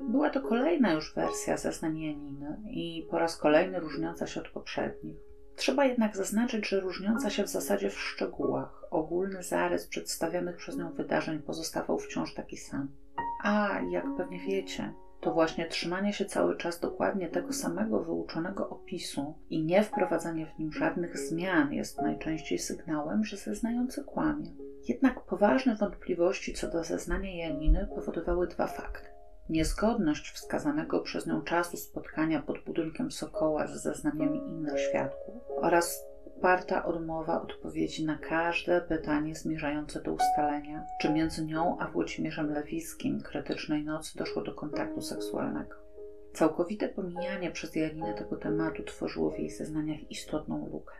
Była to kolejna już wersja zeznań Janiny i po raz kolejny różniąca się od poprzednich. Trzeba jednak zaznaczyć, że różniąca się w zasadzie w szczegółach. Ogólny zarys przedstawionych przez nią wydarzeń pozostawał wciąż taki sam. A, jak pewnie wiecie, to właśnie trzymanie się cały czas dokładnie tego samego wyuczonego opisu i nie wprowadzanie w nim żadnych zmian jest najczęściej sygnałem, że zeznający kłamie. Jednak poważne wątpliwości co do zeznania Janiny powodowały dwa fakty. Niezgodność wskazanego przez nią czasu spotkania pod budynkiem Sokoła z zeznaniami innych świadków oraz uparta odmowa odpowiedzi na każde pytanie zmierzające do ustalenia, czy między nią a Włodzimierzem Lewickim krytycznej nocy doszło do kontaktu seksualnego. Całkowite pomijanie przez Janinę tego tematu tworzyło w jej zeznaniach istotną lukę.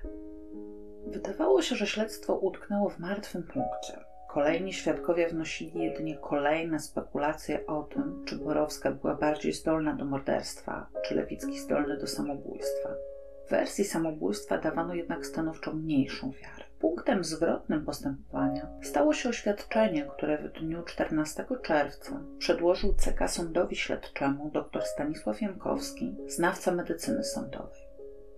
Wydawało się, że śledztwo utknęło w martwym punkcie. Kolejni świadkowie wnosili jedynie kolejne spekulacje o tym, czy Borowska była bardziej zdolna do morderstwa, czy Lewicki zdolny do samobójstwa. W wersji samobójstwa dawano jednak stanowczo mniejszą wiarę. Punktem zwrotnym postępowania stało się oświadczenie, które w dniu 14 czerwca przedłożył CK sądowi śledczemu dr Stanisław Jankowski, znawca medycyny sądowej.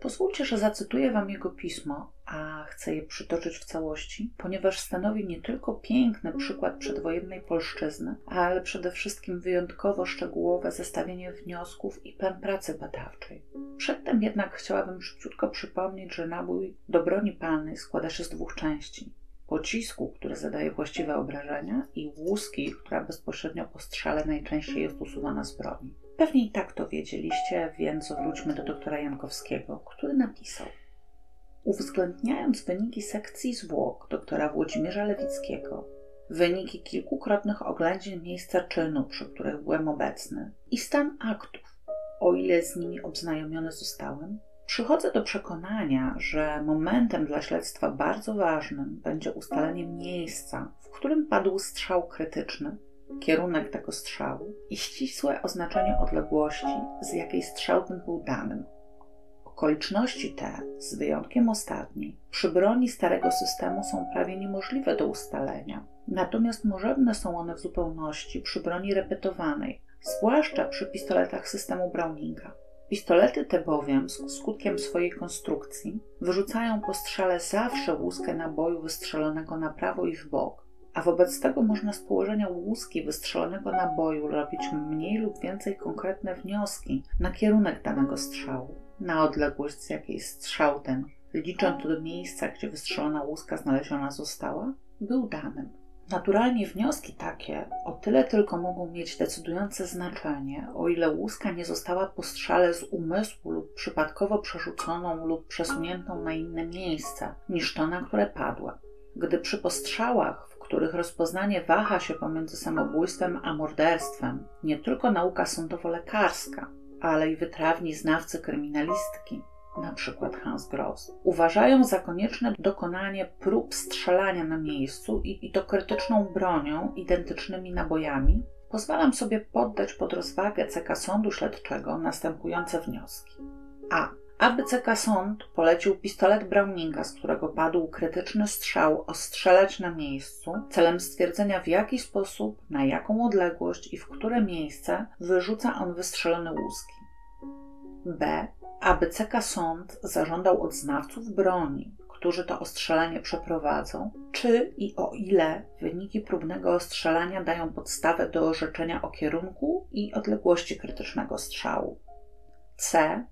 Pozwólcie, że zacytuję wam jego pismo, a chcę je przytoczyć w całości, ponieważ stanowi nie tylko piękny przykład przedwojennej polszczyzny, ale przede wszystkim wyjątkowo szczegółowe zestawienie wniosków i plan pracy badawczej. Przedtem jednak chciałabym szybciutko przypomnieć, że nabój do broni palnej składa się z dwóch części. Pocisku, który zadaje właściwe obrażenia, i łuski, która bezpośrednio po strzale najczęściej jest usuwana z broni. Pewnie i tak to wiedzieliście, więc wróćmy do doktora Jankowskiego, który napisał: uwzględniając wyniki sekcji zwłok doktora Włodzimierza Lewickiego, wyniki kilkukrotnych oględzin miejsca czynu, przy których byłem obecny, i stan aktów, o ile z nimi obznajomiony zostałem, przychodzę do przekonania, że momentem dla śledztwa bardzo ważnym będzie ustalenie miejsca, w którym padł strzał krytyczny, kierunek tego strzału i ścisłe oznaczenie odległości, z jakiej strzał ten był danym. Okoliczności te, z wyjątkiem ostatniej, przy broni starego systemu są prawie niemożliwe do ustalenia, natomiast możliwe są one w zupełności przy broni repetowanej, zwłaszcza przy pistoletach systemu Browninga. Pistolety te bowiem, skutkiem swojej konstrukcji, wyrzucają po strzale zawsze łuskę naboju wystrzelonego na prawo i w bok, a wobec tego można z położenia łuski wystrzelonego naboju robić mniej lub więcej konkretne wnioski na kierunek danego strzału, na odległość, z jakiej strzał ten, licząc do miejsca, gdzie wystrzelona łuska znaleziona została, był danym. Naturalnie wnioski takie o tyle tylko mogą mieć decydujące znaczenie, o ile łuska nie została po strzale z umysłu lub przypadkowo przerzuconą lub przesuniętą na inne miejsce niż to, na które padła. Gdy przy postrzałach, w których rozpoznanie waha się pomiędzy samobójstwem a morderstwem, nie tylko nauka sądowo-lekarska, ale i wytrawni znawcy kryminalistyki, np. Hans Gross, uważają za konieczne dokonanie prób strzelania na miejscu i to krytyczną bronią, identycznymi nabojami, pozwalam sobie poddać pod rozwagę CK Sądu Śledczego następujące wnioski. A. ABCK Sąd polecił pistolet Browninga, z którego padł krytyczny strzał, ostrzelać na miejscu celem stwierdzenia, w jaki sposób, na jaką odległość i w które miejsce wyrzuca on wystrzelone łuski. B. ABCK Sąd zażądał od znawców broni, którzy to ostrzelanie przeprowadzą, czy i o ile wyniki próbnego ostrzelania dają podstawę do orzeczenia o kierunku i odległości krytycznego strzału. C.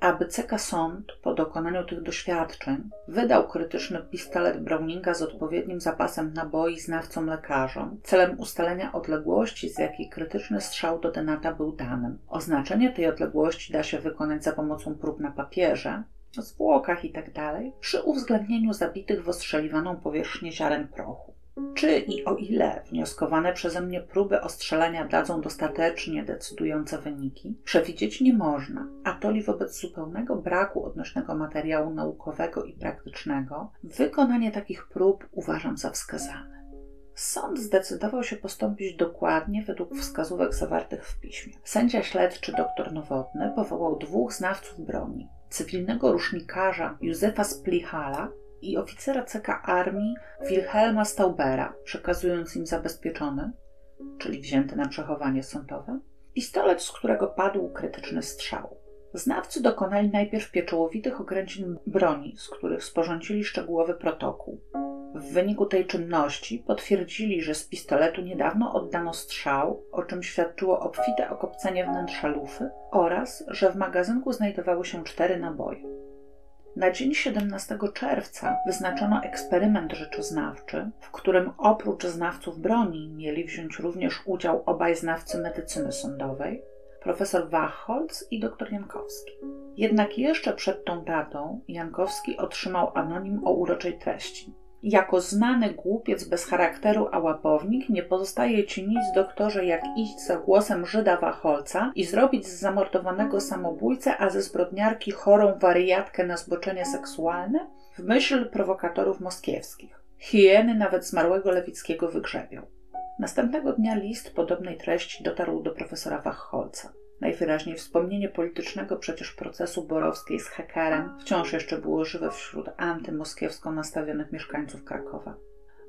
ABCK Sąd po dokonaniu tych doświadczeń wydał krytyczny pistolet Browninga z odpowiednim zapasem naboi znawcom lekarzom celem ustalenia odległości, z jakiej krytyczny strzał do denata był danym. Oznaczenie tej odległości da się wykonać za pomocą prób na papierze, zwłokach itd. przy uwzględnieniu zabitych w ostrzeliwaną powierzchnię ziaren prochu. Czy i o ile wnioskowane przeze mnie próby ostrzelania dadzą dostatecznie decydujące wyniki, przewidzieć nie można, a toli wobec zupełnego braku odnośnego materiału naukowego i praktycznego, wykonanie takich prób uważam za wskazane. Sąd zdecydował się postąpić dokładnie według wskazówek zawartych w piśmie. Sędzia śledczy dr Nowotny powołał dwóch znawców broni, cywilnego rusznikarza Józefa Splichala i oficera CK Armii Wilhelma Staubera, przekazując im zabezpieczony, czyli wzięty na przechowanie sądowe, pistolet, z którego padł krytyczny strzał. Znawcy dokonali najpierw pieczołowitych okręcin broni, z których sporządzili szczegółowy protokół. W wyniku tej czynności potwierdzili, że z pistoletu niedawno oddano strzał, o czym świadczyło obfite okopcenie wnętrza lufy oraz, że w magazynku znajdowały się 4 naboje. Na dzień 17 czerwca wyznaczono eksperyment rzeczoznawczy, w którym oprócz znawców broni mieli wziąć również udział obaj znawcy medycyny sądowej, profesor Wachholz i dr Jankowski. Jednak jeszcze przed tą datą Jankowski otrzymał anonim o uroczej treści. Jako znany głupiec bez charakteru, a łapownik, nie pozostaje ci nic, doktorze, jak iść za głosem Żyda Wachholca i zrobić z zamordowanego samobójcę, a ze zbrodniarki chorą wariatkę na zboczenie seksualne w myśl prowokatorów moskiewskich. Hieny nawet zmarłego Lewickiego wygrzebią. Następnego dnia list podobnej treści dotarł do profesora Wachholca. Najwyraźniej wspomnienie politycznego przecież procesu Borowskiej z Haeckerem wciąż jeszcze było żywe wśród antymoskiewsko nastawionych mieszkańców Krakowa.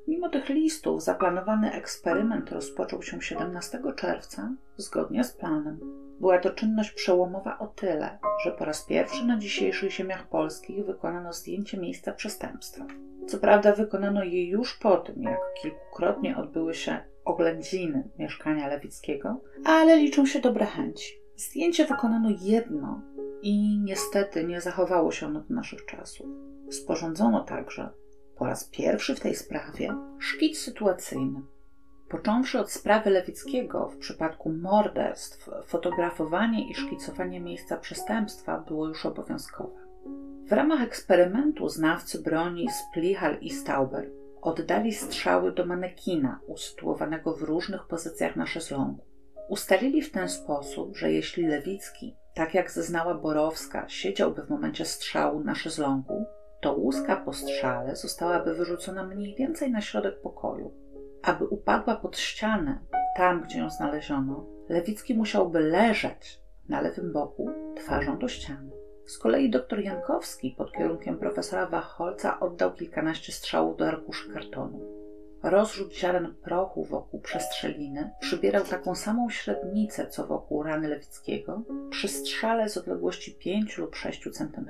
Mimo tych listów zaplanowany eksperyment rozpoczął się 17 czerwca zgodnie z planem. Była to czynność przełomowa o tyle, że po raz pierwszy na dzisiejszych ziemiach polskich wykonano zdjęcie miejsca przestępstwa. Co prawda wykonano je już po tym, jak kilkukrotnie odbyły się oględziny mieszkania Lewickiego, ale liczą się dobre chęci. Zdjęcie wykonano jedno i niestety nie zachowało się ono do naszych czasów. Sporządzono także po raz pierwszy w tej sprawie szkic sytuacyjny. Począwszy od sprawy Lewickiego, w przypadku morderstw fotografowanie i szkicowanie miejsca przestępstwa było już obowiązkowe. W ramach eksperymentu znawcy broni Splichal i Stauber oddali strzały do manekina usytuowanego w różnych pozycjach na szeslągu. Ustalili w ten sposób, że jeśli Lewicki, tak jak zeznała Borowska, siedziałby w momencie strzału na szeslągu, to łuska po strzale zostałaby wyrzucona mniej więcej na środek pokoju. Aby upadła pod ścianę, tam gdzie ją znaleziono, Lewicki musiałby leżeć na lewym boku, twarzą do ściany. Z kolei dr Jankowski pod kierunkiem profesora Wachholca oddał kilkanaście strzałów do arkuszy kartonu. Rozrzut ziaren prochu wokół przestrzeliny przybierał taką samą średnicę, co wokół rany Lewickiego przy strzale z odległości 5 lub 6 cm.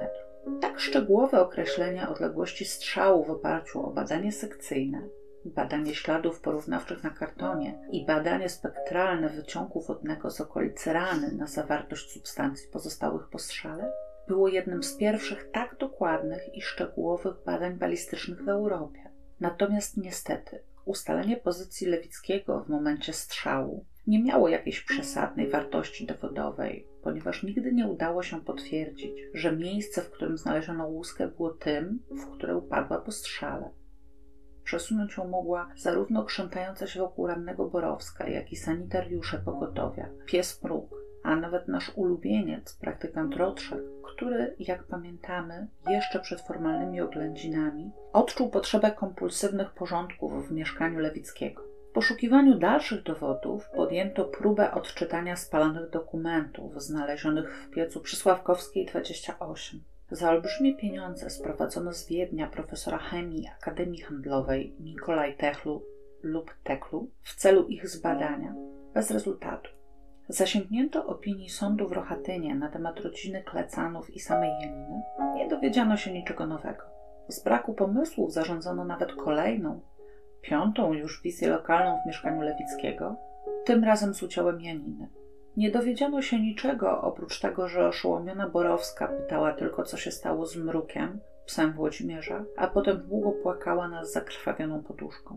Tak szczegółowe określenie odległości strzału w oparciu o badanie sekcyjne, badanie śladów porównawczych na kartonie i badanie spektralne wyciągu wodnego z okolicy rany na zawartość substancji pozostałych po strzale było jednym z pierwszych tak dokładnych i szczegółowych badań balistycznych w Europie. Natomiast niestety ustalenie pozycji Lewickiego w momencie strzału nie miało jakiejś przesadnej wartości dowodowej, ponieważ nigdy nie udało się potwierdzić, że miejsce, w którym znaleziono łuskę, było tym, w które upadła po strzale. Przesunąć ją mogła zarówno krzątająca się wokół rannego Borowska, jak i sanitariusze pogotowia, pies Mruk, a nawet nasz ulubieniec, praktykant Rotrzek, który, jak pamiętamy, jeszcze przed formalnymi oględzinami odczuł potrzebę kompulsywnych porządków w mieszkaniu Lewickiego. poszukiwaniu dalszych dowodów podjęto próbę odczytania spalonych dokumentów znalezionych w piecu przy Sławkowskiej 28. Za olbrzymie pieniądze sprowadzono z Wiednia profesora chemii Akademii Handlowej Nikolaj Techlu lub Teklu w celu ich zbadania, bez rezultatu. Zasięgnięto opinii sądu w Rohatynie na temat rodziny Klecanów i samej Janiny. Nie dowiedziano się niczego nowego. Z braku pomysłów zarządzono nawet kolejną, piątą już wizję lokalną w mieszkaniu Lewickiego, tym razem z udziałem Janiny. Nie dowiedziano się niczego oprócz tego, że oszołomiona Borowska pytała tylko, co się stało z Mrukiem, psem Włodzimierza, a potem długo płakała nad zakrwawioną poduszką.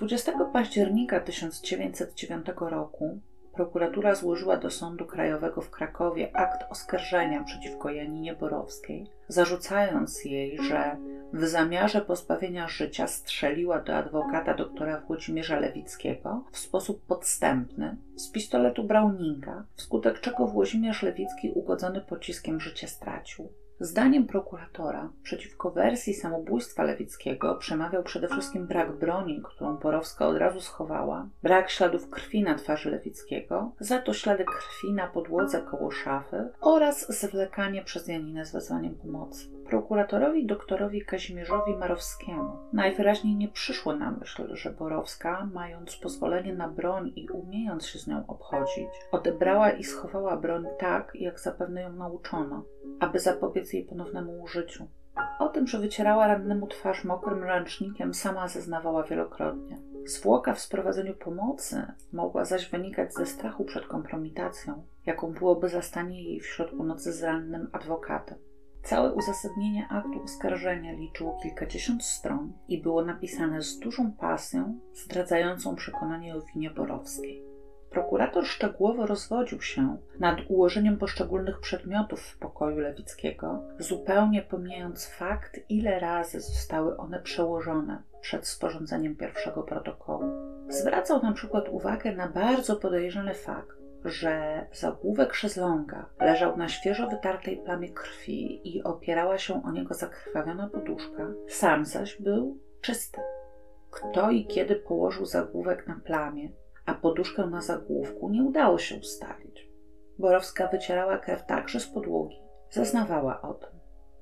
20 października 1909 roku prokuratura złożyła do Sądu Krajowego w Krakowie akt oskarżenia przeciwko Janinie Borowskiej, zarzucając jej, że w zamiarze pozbawienia życia strzeliła do adwokata doktora Włodzimierza Lewickiego w sposób podstępny z pistoletu Browninga, wskutek czego Włodzimierz Lewicki ugodzony pociskiem życie stracił. Zdaniem prokuratora przeciwko wersji samobójstwa Lewickiego przemawiał przede wszystkim brak broni, którą Borowska od razu schowała, brak śladów krwi na twarzy Lewickiego, za to ślady krwi na podłodze koło szafy oraz zwlekanie przez Janinę z wezwaniem pomocy. Prokuratorowi doktorowi Kazimierzowi Marowskiemu najwyraźniej nie przyszło na myśl, że Borowska, mając pozwolenie na broń i umiejąc się z nią obchodzić, odebrała i schowała broń tak, jak zapewne ją nauczono, aby zapobiec jej ponownemu użyciu. O tym, że wycierała rannemu twarz mokrym ręcznikiem, sama zeznawała wielokrotnie. Zwłoka w sprowadzeniu pomocy mogła zaś wynikać ze strachu przed kompromitacją, jaką byłoby zastanie jej w środku nocy z rannym adwokatem. Całe uzasadnienie aktu oskarżenia liczyło kilkadziesiąt stron i było napisane z dużą pasją, zdradzającą przekonanie o winie Borowskiej. Prokurator szczegółowo rozwodził się nad ułożeniem poszczególnych przedmiotów w pokoju Lewickiego, zupełnie pomijając fakt, ile razy zostały one przełożone przed sporządzeniem pierwszego protokołu. Zwracał na przykład uwagę na bardzo podejrzany fakt, że zagłówek szesląga leżał na świeżo wytartej plamie krwi i opierała się o niego zakrwawiona poduszka, sam zaś był czysty. Kto i kiedy położył zagłówek na plamie, a poduszkę na zagłówku, nie udało się ustalić. Borowska wycierała krew także z podłogi. Zeznawała o tym.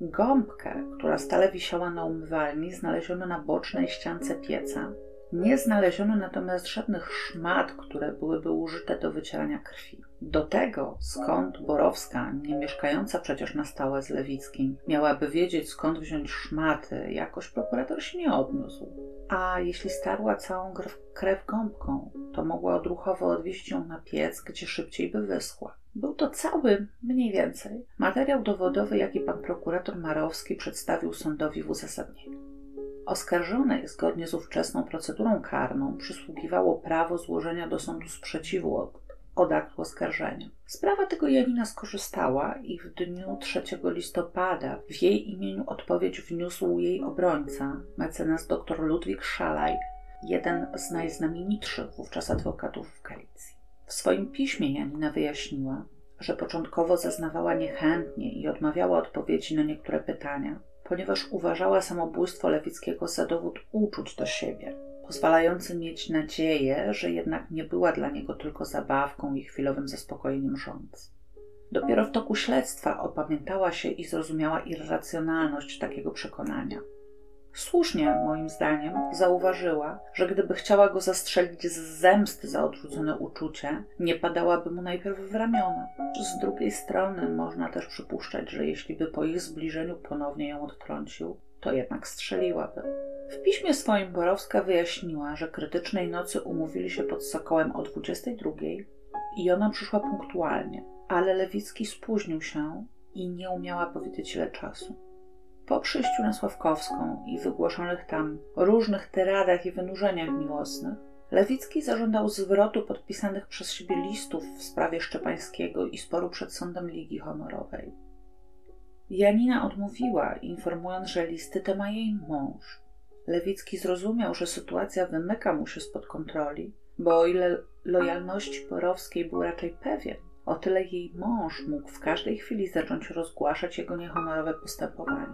Gąbkę, która stale wisiała na umywalni, znaleziono na bocznej ściance pieca. Nie znaleziono natomiast żadnych szmat, które byłyby użyte do wycierania krwi. Do tego, skąd Borowska, nie mieszkająca przecież na stałe z Lewickim, miałaby wiedzieć, skąd wziąć szmaty, jakoś prokurator się nie odniósł. A jeśli starła całą krew gąbką, to mogła odruchowo odwieźć ją na piec, gdzie szybciej by wyschła. Był to cały, mniej więcej, materiał dowodowy, jaki pan prokurator Marowski przedstawił sądowi w uzasadnieniu. Oskarżonej, zgodnie z ówczesną procedurą karną, przysługiwało prawo złożenia do sądu sprzeciwu od aktu oskarżenia. Sprawa tego Janina skorzystała i w dniu 3 listopada w jej imieniu odpowiedź wniósł jej obrońca, mecenas dr Ludwik Szalay, jeden z najznamienitszych wówczas adwokatów w Galicji. W swoim piśmie Janina wyjaśniła, że początkowo zeznawała niechętnie i odmawiała odpowiedzi na niektóre pytania, ponieważ uważała samobójstwo Lewickiego za dowód uczuć do siebie, pozwalający mieć nadzieję, że jednak nie była dla niego tylko zabawką i chwilowym zaspokojeniem rządzy. Dopiero w toku śledztwa opamiętała się i zrozumiała irracjonalność takiego przekonania. Słusznie, moim zdaniem, zauważyła, że gdyby chciała go zastrzelić z zemsty za odrzucone uczucie, nie padałaby mu najpierw w ramiona. Z drugiej strony można też przypuszczać, że jeśli by po ich zbliżeniu ponownie ją odtrącił, to jednak strzeliłaby. W piśmie swoim Borowska wyjaśniła, że krytycznej nocy umówili się pod Sokołem o 22 i ona przyszła punktualnie, ale Lewicki spóźnił się i nie umiała powiedzieć, ile czasu. Po przyjściu na Sławkowską i wygłoszonych tam różnych tyradach i wynurzeniach miłosnych, Lewicki zażądał zwrotu podpisanych przez siebie listów w sprawie Szczepańskiego i sporu przed sądem Ligi Honorowej. Janina odmówiła, informując, że listy te ma jej mąż. Lewicki zrozumiał, że sytuacja wymyka mu się spod kontroli, bo o ile lojalności Borowskiej był raczej pewien, o tyle jej mąż mógł w każdej chwili zacząć rozgłaszać jego niehonorowe postępowanie.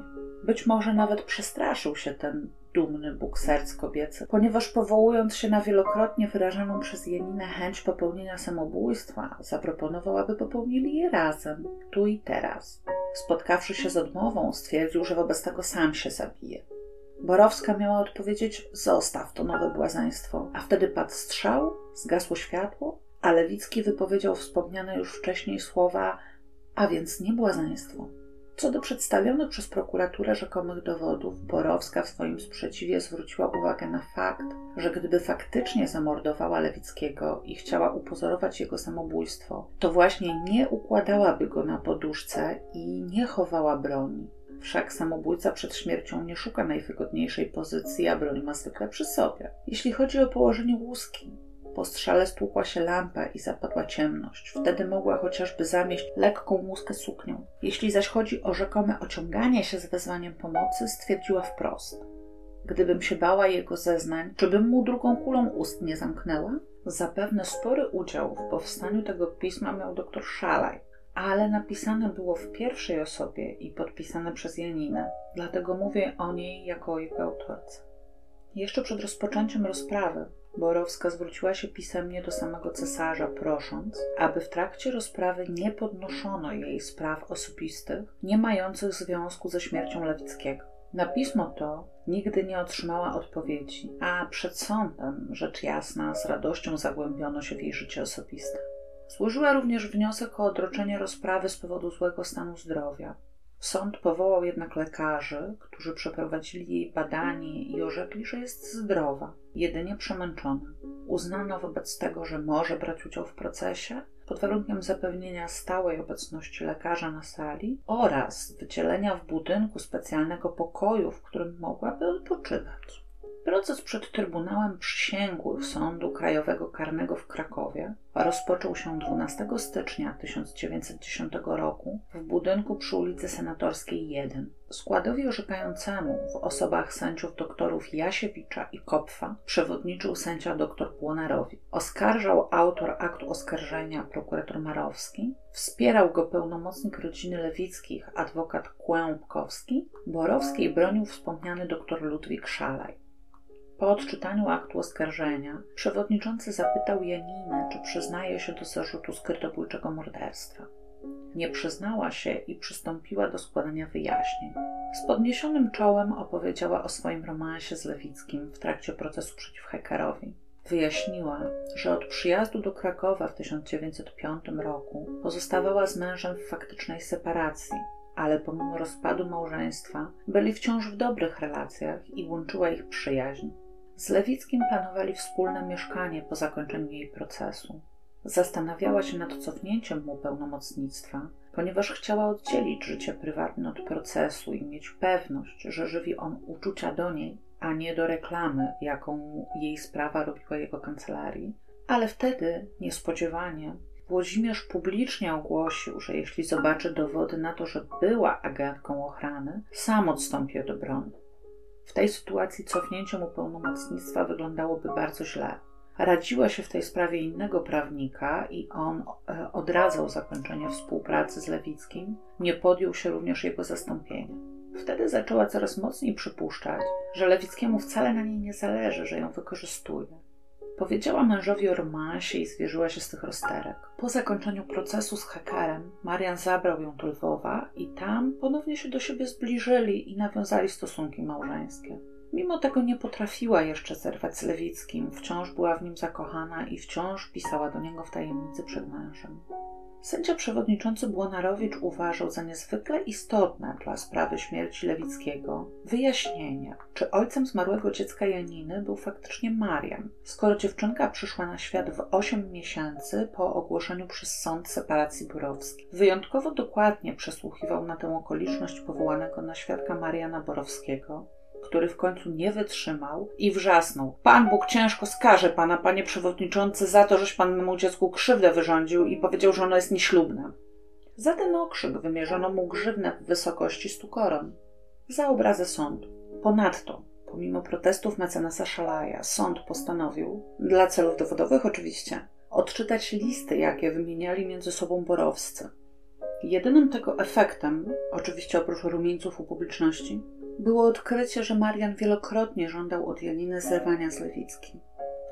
Być może nawet przestraszył się ten dumny Bóg serc kobiecy, ponieważ powołując się na wielokrotnie wyrażaną przez Janinę chęć popełnienia samobójstwa, zaproponował, aby popełnili je razem, tu i teraz. Spotkawszy się z odmową, stwierdził, że wobec tego sam się zabije. Borowska miała odpowiedzieć: zostaw to nowe błazeństwo. A wtedy padł strzał, zgasło światło, a Lewicki wypowiedział wspomniane już wcześniej słowa: a więc nie błazeństwo. Co do przedstawionych przez prokuraturę rzekomych dowodów, Borowska w swoim sprzeciwie zwróciła uwagę na fakt, że gdyby faktycznie zamordowała Lewickiego i chciała upozorować jego samobójstwo, to właśnie nie układałaby go na poduszce i nie chowała broni. Wszak samobójca przed śmiercią nie szuka najwygodniejszej pozycji, a broń ma zwykle przy sobie. Jeśli chodzi o położenie łuski, po strzale stłukła się lampa i zapadła ciemność. Wtedy mogła chociażby zamieść lekką łuskę suknią. Jeśli zaś chodzi o rzekome ociąganie się z wezwaniem pomocy, stwierdziła wprost: gdybym się bała jego zeznań, czy bym mu drugą kulą ust nie zamknęła? Zapewne spory udział w powstaniu tego pisma miał dr Szalay, ale napisane było w pierwszej osobie i podpisane przez Janinę, dlatego mówię o niej jako o jego autorce. Jeszcze przed rozpoczęciem rozprawy Borowska zwróciła się pisemnie do samego cesarza, prosząc, aby w trakcie rozprawy nie podnoszono jej spraw osobistych, nie mających związku ze śmiercią Lewickiego. Na pismo to nigdy nie otrzymała odpowiedzi, a przed sądem, rzecz jasna, z radością zagłębiono się w jej życie osobiste. Złożyła również wniosek o odroczenie rozprawy z powodu złego stanu zdrowia. Sąd powołał jednak lekarzy, którzy przeprowadzili jej badanie i orzekli, że jest zdrowa, jedynie przemęczona. Uznano wobec tego, że może brać udział w procesie, pod warunkiem zapewnienia stałej obecności lekarza na sali oraz wydzielenia w budynku specjalnego pokoju, w którym mogłaby odpoczywać. Proces przed Trybunałem Przysięgłych Sądu Krajowego Karnego w Krakowie rozpoczął się 12 stycznia 1910 roku w budynku przy ulicy Senatorskiej 1. Składowi orzekającemu w osobach sędziów doktorów Jasiewicza i Kopfa przewodniczył sędzia dr Płonarowi. Oskarżał autor aktu oskarżenia prokurator Marowski, wspierał go pełnomocnik rodziny Lewickich adwokat Kłębkowski, Borowskiej bronił wspomniany dr Ludwik Szalay. Po odczytaniu aktu oskarżenia przewodniczący zapytał Janinę, czy przyznaje się do zarzutu skrytobójczego morderstwa. Nie przyznała się i przystąpiła do składania wyjaśnień. Z podniesionym czołem opowiedziała o swoim romansie z Lewickim w trakcie procesu przeciw Haeckerowi. Wyjaśniła, że od przyjazdu do Krakowa w 1905 roku pozostawała z mężem w faktycznej separacji, ale pomimo rozpadu małżeństwa byli wciąż w dobrych relacjach i łączyła ich przyjaźń. Z Lewickim planowali wspólne mieszkanie po zakończeniu jej procesu. Zastanawiała się nad cofnięciem mu pełnomocnictwa, ponieważ chciała oddzielić życie prywatne od procesu i mieć pewność, że żywi on uczucia do niej, a nie do reklamy, jaką jej sprawa robiła jego kancelarii. Ale wtedy, niespodziewanie, Włodzimierz publicznie ogłosił, że jeśli zobaczy dowody na to, że była agentką ochrany, sam odstąpi od obrony. W tej sytuacji cofnięcie mu pełnomocnictwa wyglądałoby bardzo źle. Radziła się w tej sprawie innego prawnika i on odradzał zakończenie współpracy z Lewickim. Nie podjął się również jego zastąpienia. Wtedy zaczęła coraz mocniej przypuszczać, że Lewickiemu wcale na niej nie zależy, że ją wykorzystuje. Powiedziała mężowi o romansie i zwierzyła się z tych rozterek. Po zakończeniu procesu z Haeckerem Marian zabrał ją do Lwowa i tam ponownie się do siebie zbliżyli i nawiązali stosunki małżeńskie. Mimo tego nie potrafiła jeszcze zerwać z Lewickim, wciąż była w nim zakochana i wciąż pisała do niego w tajemnicy przed mężem. Sędzia przewodniczący Błonarowicz uważał za niezwykle istotne dla sprawy śmierci Lewickiego wyjaśnienie, czy ojcem zmarłego dziecka Janiny był faktycznie Marian, skoro dziewczynka przyszła na świat w 8 miesięcy po ogłoszeniu przez sąd separacji Borowskiej. Wyjątkowo dokładnie przesłuchiwał na tę okoliczność powołanego na świadka Mariana Borowskiego, który w końcu nie wytrzymał i wrzasnął: Pan Bóg ciężko skaże pana, panie przewodniczący, za to, żeś pan memu dziecku krzywdę wyrządził i powiedział, że ono jest nieślubne. Za ten okrzyk wymierzono mu grzywnę w wysokości 100 koron. Za obrazę sądu. Ponadto, pomimo protestów mecenasa Szalaja, sąd postanowił, dla celów dowodowych oczywiście, odczytać listy, jakie wymieniali między sobą borowscy. Jedynym tego efektem, oczywiście oprócz rumieńców u publiczności, było odkrycie, że Marian wielokrotnie żądał od Janiny zerwania z Lewickim.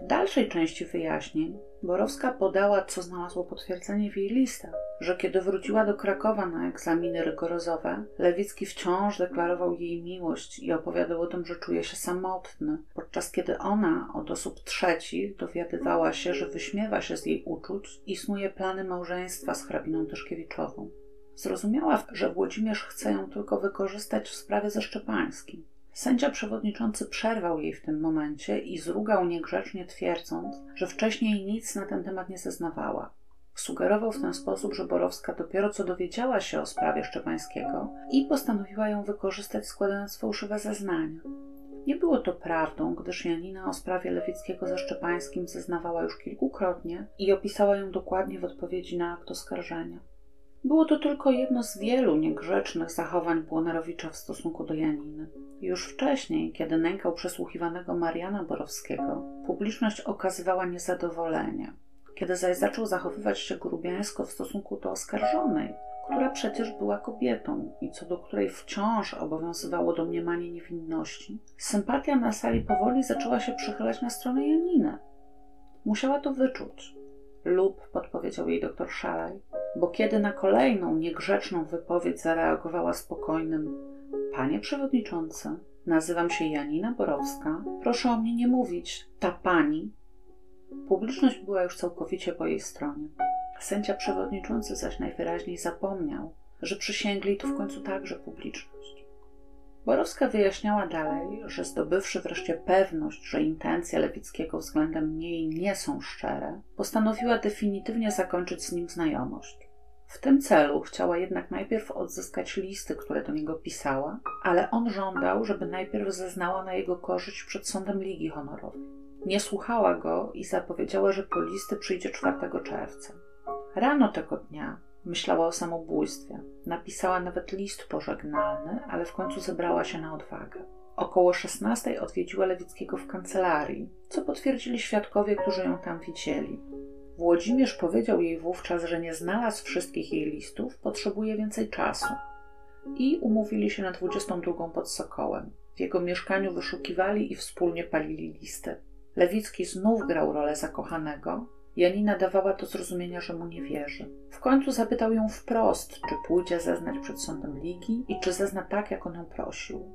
W dalszej części wyjaśnień Borowska podała, co znalazło potwierdzenie w jej listach, że kiedy wróciła do Krakowa na egzaminy rygorozowe, Lewicki wciąż deklarował jej miłość i opowiadał o tym, że czuje się samotny, podczas kiedy ona od osób trzecich dowiadywała się, że wyśmiewa się z jej uczuć i snuje plany małżeństwa z hrabiną Tyszkiewiczową. Zrozumiała, że Włodzimierz chce ją tylko wykorzystać w sprawie ze Szczepańskim. Sędzia przewodniczący przerwał jej w tym momencie i zrugał niegrzecznie, twierdząc, że wcześniej nic na ten temat nie zeznawała. Sugerował w ten sposób, że Borowska dopiero co dowiedziała się o sprawie Szczepańskiego i postanowiła ją wykorzystać, składając fałszywe zeznania. Nie było to prawdą, gdyż Janina o sprawie Lewickiego ze Szczepańskim zeznawała już kilkukrotnie i opisała ją dokładnie w odpowiedzi na akt oskarżenia. Było to tylko jedno z wielu niegrzecznych zachowań Błonarowicza w stosunku do Janiny. Już wcześniej, kiedy nękał przesłuchiwanego Mariana Borowskiego, publiczność okazywała niezadowolenie. Kiedy zaś zaczął zachowywać się grubiańsko w stosunku do oskarżonej, która przecież była kobietą i co do której wciąż obowiązywało domniemanie niewinności, sympatia na sali powoli zaczęła się przychylać na stronę Janiny. Musiała to wyczuć. Lub, podpowiedział jej doktor Szalay, bo kiedy na kolejną niegrzeczną wypowiedź zareagowała spokojnym: „Panie przewodniczący, nazywam się Janina Borowska, proszę o mnie nie mówić, ta pani”, publiczność była już całkowicie po jej stronie. Sędzia przewodniczący zaś najwyraźniej zapomniał, że przysięgli to w końcu także publiczność. Borowska wyjaśniała dalej, że zdobywszy wreszcie pewność, że intencje Lewickiego względem niej nie są szczere, postanowiła definitywnie zakończyć z nim znajomość. W tym celu chciała jednak najpierw odzyskać listy, które do niego pisała, ale on żądał, żeby najpierw zeznała na jego korzyść przed sądem Ligi Honorowej. Nie słuchała go i zapowiedziała, że po listy przyjdzie 4 czerwca. Rano tego dnia myślała o samobójstwie. Napisała nawet list pożegnalny, ale w końcu zebrała się na odwagę. Około 16 odwiedziła Lewickiego w kancelarii, co potwierdzili świadkowie, którzy ją tam widzieli. Włodzimierz powiedział jej wówczas, że nie znalazł wszystkich jej listów, potrzebuje więcej czasu. I umówili się na 22 pod Sokołem. W jego mieszkaniu wyszukiwali i wspólnie palili listy. Lewicki znów grał rolę zakochanego. Janina dawała do zrozumienia, że mu nie wierzy. W końcu zapytał ją wprost, czy pójdzie zeznać przed sądem Ligi i czy zezna tak, jak on ją prosił.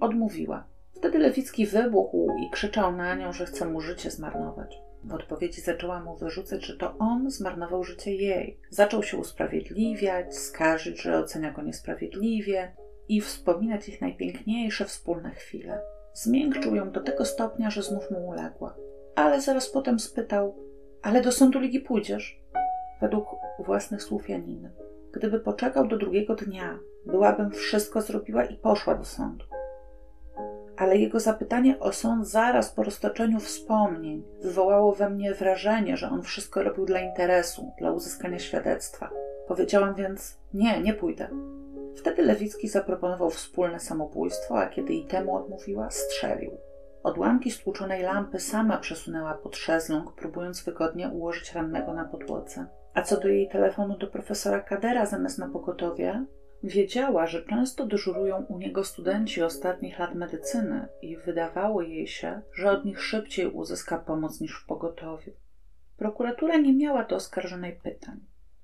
Odmówiła. Wtedy Lewicki wybuchł i krzyczał na nią, że chce mu życie zmarnować. W odpowiedzi zaczęła mu wyrzucać, że to on zmarnował życie jej. Zaczął się usprawiedliwiać, skarżyć, że ocenia go niesprawiedliwie i wspominać ich najpiękniejsze wspólne chwile. Zmiękczył ją do tego stopnia, że znów mu uległa. Ale zaraz potem spytał: „Ale do sądu Ligi pójdziesz?” Według własnych słów Janiny: „Gdyby poczekał do drugiego dnia, byłabym wszystko zrobiła i poszła do sądu”. Ale jego zapytanie o sąd zaraz po roztoczeniu wspomnień wywołało we mnie wrażenie, że on wszystko robił dla interesu, dla uzyskania świadectwa. Powiedziałam więc: nie pójdę. Wtedy Lewicki zaproponował wspólne samobójstwo, a kiedy i temu odmówiła, strzelił. Odłamki stłuczonej lampy sama przesunęła pod szesląg, próbując wygodnie ułożyć rannego na podłodze. A co do jej telefonu do profesora Kadera zamiast na pogotowie, wiedziała, że często dyżurują u niego studenci ostatnich lat medycyny i wydawało jej się, że od nich szybciej uzyska pomoc niż w pogotowiu. Prokuratura nie miała do oskarżonej pytań.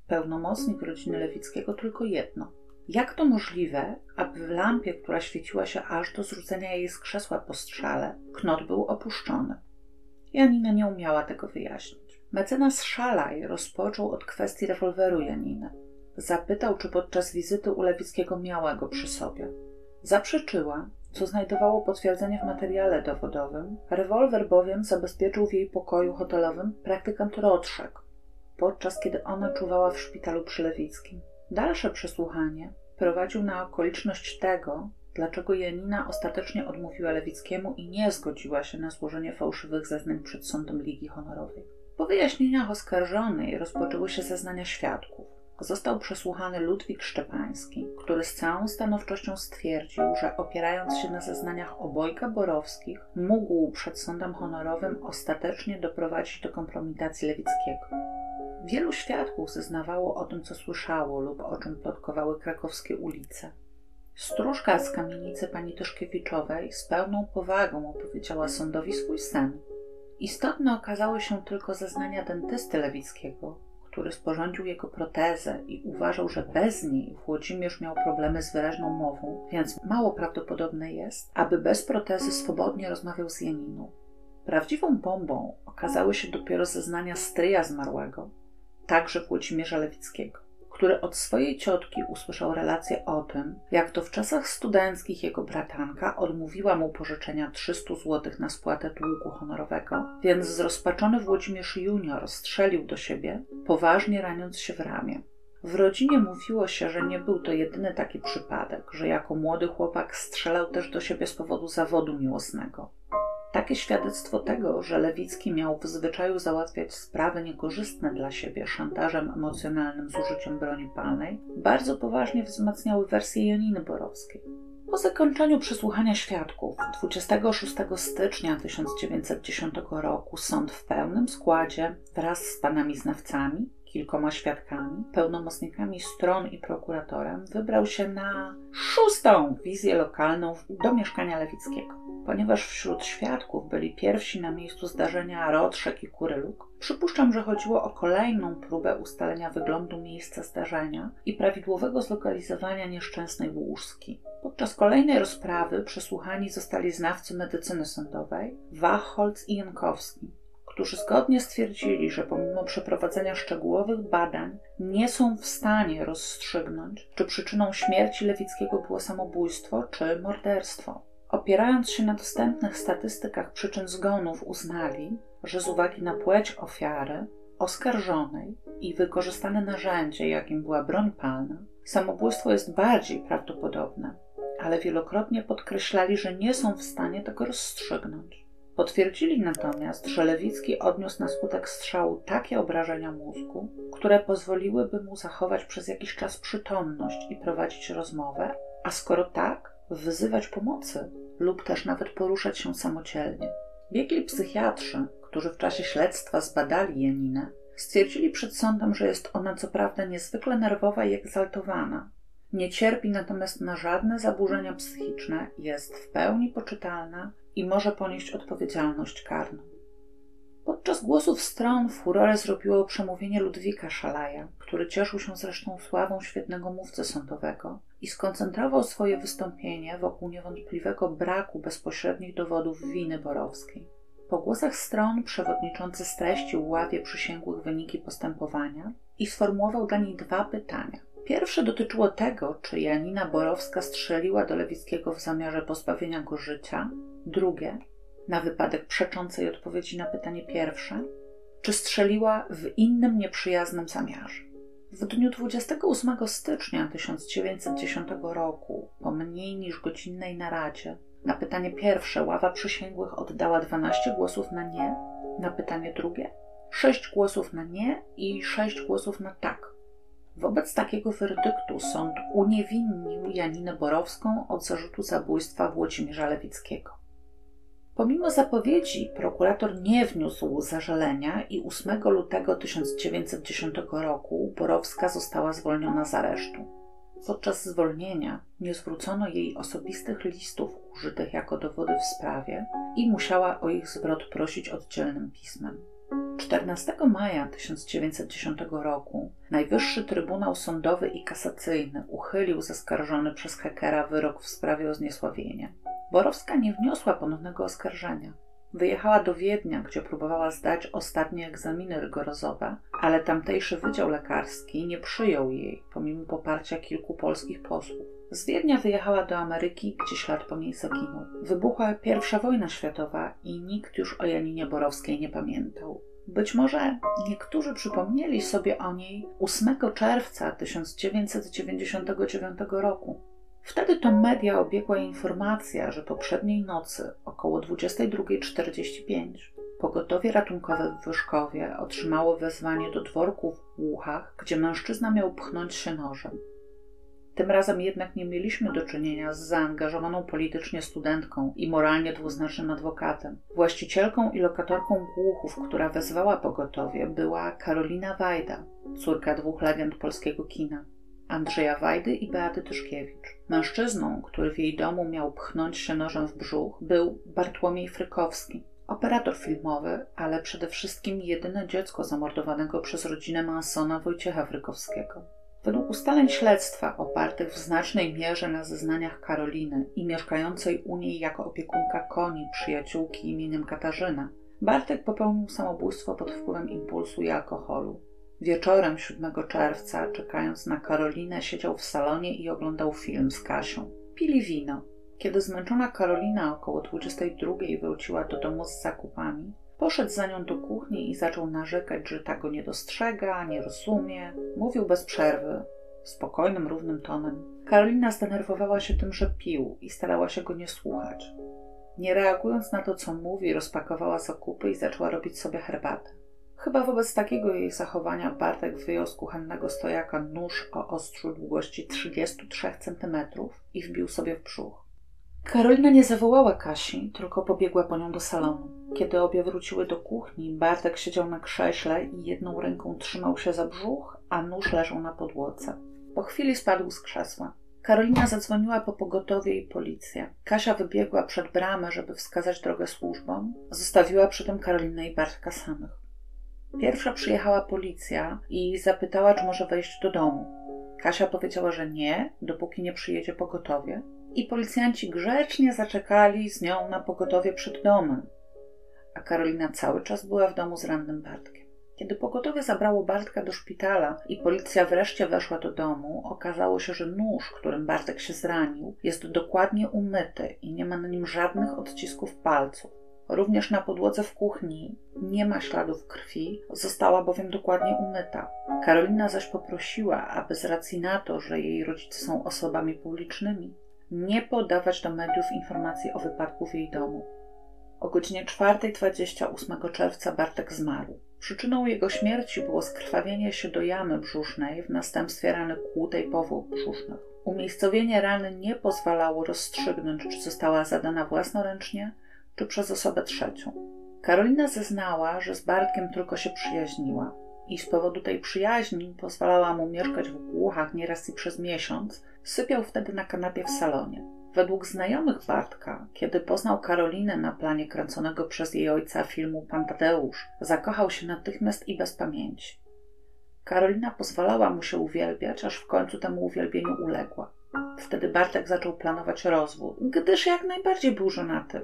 Pełnomocnik rodziny Lewickiego tylko jedno. Jak to możliwe, aby w lampie, która świeciła się aż do zrzucenia jej z krzesła po strzale, knot był opuszczony? Janina nie umiała tego wyjaśnić. Mecenas Szalay rozpoczął od kwestii rewolweru Janiny. Zapytał, czy podczas wizyty u Lewickiego miała go przy sobie. Zaprzeczyła, co znajdowało potwierdzenie w materiale dowodowym. Rewolwer bowiem zabezpieczył w jej pokoju hotelowym praktykant Rotrzek, podczas kiedy ona czuwała w szpitalu przy Lewickim. Dalsze przesłuchanie prowadził na okoliczność tego, dlaczego Janina ostatecznie odmówiła Lewickiemu i nie zgodziła się na złożenie fałszywych zeznań przed sądem Ligi Honorowej. Po wyjaśnieniach oskarżonej rozpoczęły się zeznania świadków. Został przesłuchany Ludwik Szczepański, który z całą stanowczością stwierdził, że opierając się na zeznaniach obojga Borowskich, mógł przed sądem honorowym ostatecznie doprowadzić do kompromitacji Lewickiego. Wielu świadków zeznawało o tym, co słyszało lub o czym plotkowały krakowskie ulice. Stróżka z kamienicy pani Tyszkiewiczowej z pełną powagą opowiedziała sądowi swój sen. Istotne okazały się tylko zeznania dentysty Lewickiego, który sporządził jego protezę i uważał, że bez niej Włodzimierz miał problemy z wyraźną mową, więc mało prawdopodobne jest, aby bez protezy swobodnie rozmawiał z Janiną. Prawdziwą bombą okazały się dopiero zeznania stryja zmarłego, także Włodzimierza Lewickiego, który od swojej ciotki usłyszał relację o tym, jak to w czasach studenckich jego bratanka odmówiła mu pożyczenia 300 zł na spłatę długu honorowego, więc zrozpaczony Włodzimierz junior strzelił do siebie, poważnie raniąc się w ramię. W rodzinie mówiło się, że nie był to jedyny taki przypadek, że jako młody chłopak strzelał też do siebie z powodu zawodu miłosnego. Takie świadectwo tego, że Lewicki miał w zwyczaju załatwiać sprawy niekorzystne dla siebie szantażem emocjonalnym z użyciem broni palnej, bardzo poważnie wzmacniały wersję Janiny Borowskiej. Po zakończeniu przesłuchania świadków 26 stycznia 1910 roku sąd w pełnym składzie wraz z panami znawcami, kilkoma świadkami, pełnomocnikami stron i prokuratorem wybrał się na 6. wizję lokalną do mieszkania Lewickiego. Ponieważ wśród świadków byli pierwsi na miejscu zdarzenia Rotrzek i Kuryłuk, przypuszczam, że chodziło o kolejną próbę ustalenia wyglądu miejsca zdarzenia i prawidłowego zlokalizowania nieszczęsnej Łóżski. Podczas kolejnej rozprawy przesłuchani zostali znawcy medycyny sądowej Wachholz i Jankowski, którzy zgodnie stwierdzili, że pomimo przeprowadzenia szczegółowych badań nie są w stanie rozstrzygnąć, czy przyczyną śmierci Lewickiego było samobójstwo czy morderstwo. Opierając się na dostępnych statystykach przyczyn zgonów, uznali, że z uwagi na płeć ofiary, oskarżonej i wykorzystane narzędzie, jakim była broń palna, samobójstwo jest bardziej prawdopodobne, ale wielokrotnie podkreślali, że nie są w stanie tego rozstrzygnąć. Potwierdzili natomiast, że Lewicki odniósł na skutek strzału takie obrażenia mózgu, które pozwoliłyby mu zachować przez jakiś czas przytomność i prowadzić rozmowę, a skoro tak, wyzywać pomocy lub też nawet poruszać się samodzielnie. Biegli psychiatrzy, którzy w czasie śledztwa zbadali Janinę, stwierdzili przed sądem, że jest ona co prawda niezwykle nerwowa i egzaltowana. Nie cierpi natomiast na żadne zaburzenia psychiczne, jest w pełni poczytalna i może ponieść odpowiedzialność karną. Podczas głosów stron furorę zrobiło przemówienie Ludwika Szalaja, który cieszył się zresztą sławą świetnego mówcy sądowego i skoncentrował swoje wystąpienie wokół niewątpliwego braku bezpośrednich dowodów winy Borowskiej. Po głosach stron przewodniczący streścił ławie przysięgłych wyniki postępowania i sformułował dla niej 2 pytania. Pierwsze dotyczyło tego, czy Janina Borowska strzeliła do Lewickiego w zamiarze pozbawienia go życia. Drugie, na wypadek przeczącej odpowiedzi na pytanie pierwsze, czy strzeliła w innym nieprzyjaznym zamiarze. W dniu 28 stycznia 1910 roku, po mniej niż godzinnej naradzie, na pytanie pierwsze ława przysięgłych oddała 12 głosów na nie, na pytanie drugie 6 głosów na nie i 6 głosów na tak. Wobec takiego werdyktu sąd uniewinnił Janinę Borowską od zarzutu zabójstwa Włodzimierza Lewickiego. Pomimo zapowiedzi prokurator nie wniósł zażalenia i 8 lutego 1910 roku Borowska została zwolniona z aresztu. Podczas zwolnienia nie zwrócono jej osobistych listów użytych jako dowody w sprawie i musiała o ich zwrot prosić oddzielnym pismem. 14 maja 1910 roku Najwyższy Trybunał Sądowy i Kasacyjny uchylił zaskarżony przez Haeckera wyrok w sprawie o zniesławienie. Borowska nie wniosła ponownego oskarżenia. Wyjechała do Wiednia, gdzie próbowała zdać ostatnie egzaminy rygorozowe, ale tamtejszy Wydział Lekarski nie przyjął jej, pomimo poparcia kilku polskich posłów. Z Wiednia wyjechała do Ameryki, gdzie ślad po niej zaginął. Wybuchła I wojna światowa i nikt już o Janinie Borowskiej nie pamiętał. Być może niektórzy przypomnieli sobie o niej 8 czerwca 1999 roku. Wtedy to media obiegła informacja, że poprzedniej nocy, około 22:45, pogotowie ratunkowe w Wyszkowie otrzymało wezwanie do dworku w Głuchach, gdzie mężczyzna miał pchnąć się nożem. Tym razem jednak nie mieliśmy do czynienia z zaangażowaną politycznie studentką i moralnie dwuznacznym adwokatem. Właścicielką i lokatorką Głuchów, która wezwała pogotowie, była Karolina Wajda, córka 2 legend polskiego kina. Andrzeja Wajdy i Beaty Tyszkiewicz. Mężczyzną, który w jej domu miał pchnąć się nożem w brzuch, był Bartłomiej Frykowski, operator filmowy, ale przede wszystkim jedyne dziecko zamordowanego przez rodzinę Mansona Wojciecha Frykowskiego. Według ustaleń śledztwa, opartych w znacznej mierze na zeznaniach Karoliny i mieszkającej u niej jako opiekunka koni przyjaciółki imieniem Katarzyna, Bartek popełnił samobójstwo pod wpływem impulsu i alkoholu. Wieczorem 7 czerwca, czekając na Karolinę, siedział w salonie i oglądał film z Kasią. Pili wino. Kiedy zmęczona Karolina około 22 wróciła do domu z zakupami, poszedł za nią do kuchni i zaczął narzekać, że ta go nie dostrzega, nie rozumie. Mówił bez przerwy, spokojnym, równym tonem. Karolina zdenerwowała się tym, że pił i starała się go nie słuchać. Nie reagując na to, co mówi, rozpakowała zakupy i zaczęła robić sobie herbatę. Chyba wobec takiego jej zachowania Bartek wyjął z kuchennego stojaka nóż o ostrzu długości 33 cm i wbił sobie w brzuch. Karolina nie zawołała Kasi, tylko pobiegła po nią do salonu. Kiedy obie wróciły do kuchni, Bartek siedział na krześle i jedną ręką trzymał się za brzuch, a nóż leżał na podłodze. Po chwili spadł z krzesła. Karolina zadzwoniła po pogotowie i policję. Kasia wybiegła przed bramę, żeby wskazać drogę służbom. Zostawiła przy tym Karolinę i Bartka samych. Pierwsza przyjechała policja i zapytała, czy może wejść do domu. Kasia powiedziała, że nie, dopóki nie przyjedzie pogotowie. I policjanci grzecznie zaczekali z nią na pogotowie przed domem. A Karolina cały czas była w domu z rannym Bartkiem. Kiedy pogotowie zabrało Bartka do szpitala i policja wreszcie weszła do domu, okazało się, że nóż, którym Bartek się zranił, jest dokładnie umyty i nie ma na nim żadnych odcisków palców. Również na podłodze w kuchni nie ma śladów krwi, została bowiem dokładnie umyta. Karolina zaś poprosiła, aby z racji na to, że jej rodzice są osobami publicznymi, nie podawać do mediów informacji o wypadku w jej domu. O godzinie 4:28 czerwca Bartek zmarł. Przyczyną jego śmierci było skrwawienie się do jamy brzusznej w następstwie rany kłutej powłok brzusznych. Umiejscowienie rany nie pozwalało rozstrzygnąć, czy została zadana własnoręcznie, czy przez osobę trzecią. Karolina zeznała, że z Bartkiem tylko się przyjaźniła i z powodu tej przyjaźni pozwalała mu mieszkać w Głuchach nieraz i przez miesiąc. Sypiał wtedy na kanapie w salonie. Według znajomych Bartka, kiedy poznał Karolinę na planie kręconego przez jej ojca filmu Pan Tadeusz, zakochał się natychmiast i bez pamięci. Karolina pozwalała mu się uwielbiać, aż w końcu temu uwielbieniu uległa. Wtedy Bartek zaczął planować rozwód, gdyż jak najbardziej był żonaty.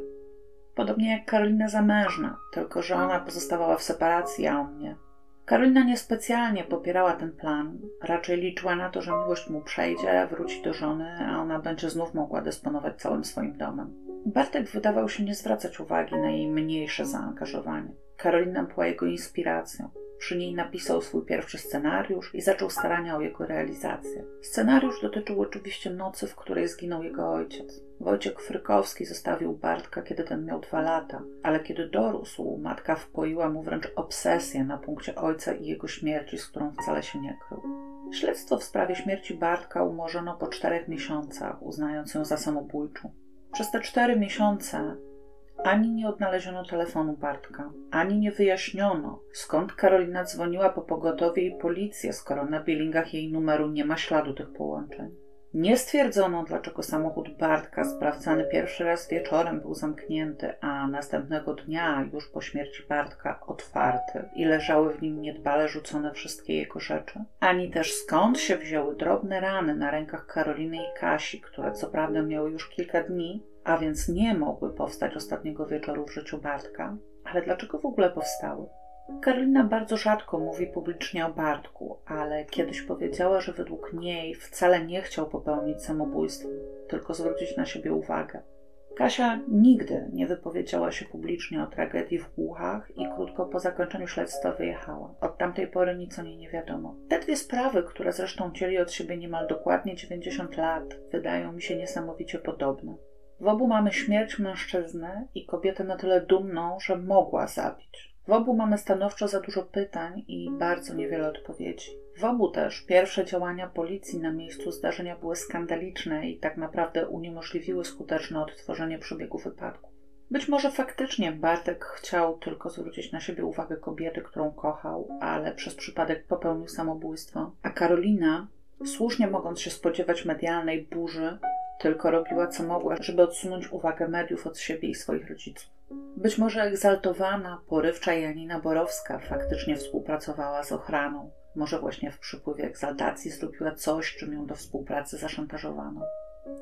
Podobnie jak Karolina zamężna, tylko że ona pozostawała w separacji, a on nie. Karolina niespecjalnie popierała ten plan, raczej liczyła na to, że miłość mu przejdzie, wróci do żony, a ona będzie znów mogła dysponować całym swoim domem. Bartek wydawał się nie zwracać uwagi na jej mniejsze zaangażowanie. Karolina była jego inspiracją. Przy niej napisał swój pierwszy scenariusz i zaczął starania o jego realizację. Scenariusz dotyczył oczywiście nocy, w której zginął jego ojciec. Wojciech Frykowski zostawił Bartka, kiedy ten miał 2 lata, ale kiedy dorósł, matka wpoiła mu wręcz obsesję na punkcie ojca i jego śmierci, z którą wcale się nie krył. Śledztwo w sprawie śmierci Bartka umorzono po 4 miesiącach, uznając ją za samobójczą. Przez te 4 miesiące ani nie odnaleziono telefonu Bartka, ani nie wyjaśniono, skąd Karolina dzwoniła po pogotowie i policję, skoro na bielingach jej numeru nie ma śladu tych połączeń. Nie stwierdzono, dlaczego samochód Bartka, sprawdzany pierwszy raz wieczorem, był zamknięty, a następnego dnia, już po śmierci Bartka, otwarty i leżały w nim niedbale rzucone wszystkie jego rzeczy. Ani też skąd się wzięły drobne rany na rękach Karoliny i Kasi, które co prawda miały już kilka dni, a więc nie mogły powstać ostatniego wieczoru w życiu Bartka. Ale dlaczego w ogóle powstały? Karolina bardzo rzadko mówi publicznie o Bartku, ale kiedyś powiedziała, że według niej wcale nie chciał popełnić samobójstwa, tylko zwrócić na siebie uwagę. Kasia nigdy nie wypowiedziała się publicznie o tragedii w Głuchach i krótko po zakończeniu śledztwa wyjechała. Od tamtej pory nic o niej nie wiadomo. Te 2 sprawy, które zresztą dzieli od siebie niemal dokładnie 90 lat, wydają mi się niesamowicie podobne. W obu mamy śmierć mężczyzny i kobietę na tyle dumną, że mogła zabić. W obu mamy stanowczo za dużo pytań i bardzo niewiele odpowiedzi. W obu też pierwsze działania policji na miejscu zdarzenia były skandaliczne i tak naprawdę uniemożliwiły skuteczne odtworzenie przebiegu wypadku. Być może faktycznie Bartek chciał tylko zwrócić na siebie uwagę kobiety, którą kochał, ale przez przypadek popełnił samobójstwo, a Karolina Słusznie mogąc się spodziewać medialnej burzy, tylko robiła co mogła, żeby odsunąć uwagę mediów od siebie i swoich rodziców. Być może egzaltowana, porywcza Janina Borowska faktycznie współpracowała z ochraną. Może właśnie w przypływie egzaltacji zrobiła coś, czym ją do współpracy zaszantażowano.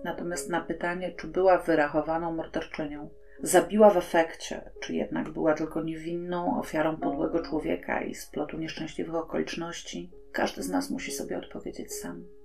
Natomiast na pytanie, czy była wyrachowaną morderczynią, zabiła w efekcie, czy jednak była tylko niewinną ofiarą podłego człowieka i splotu nieszczęśliwych okoliczności, każdy z nas musi sobie odpowiedzieć sam.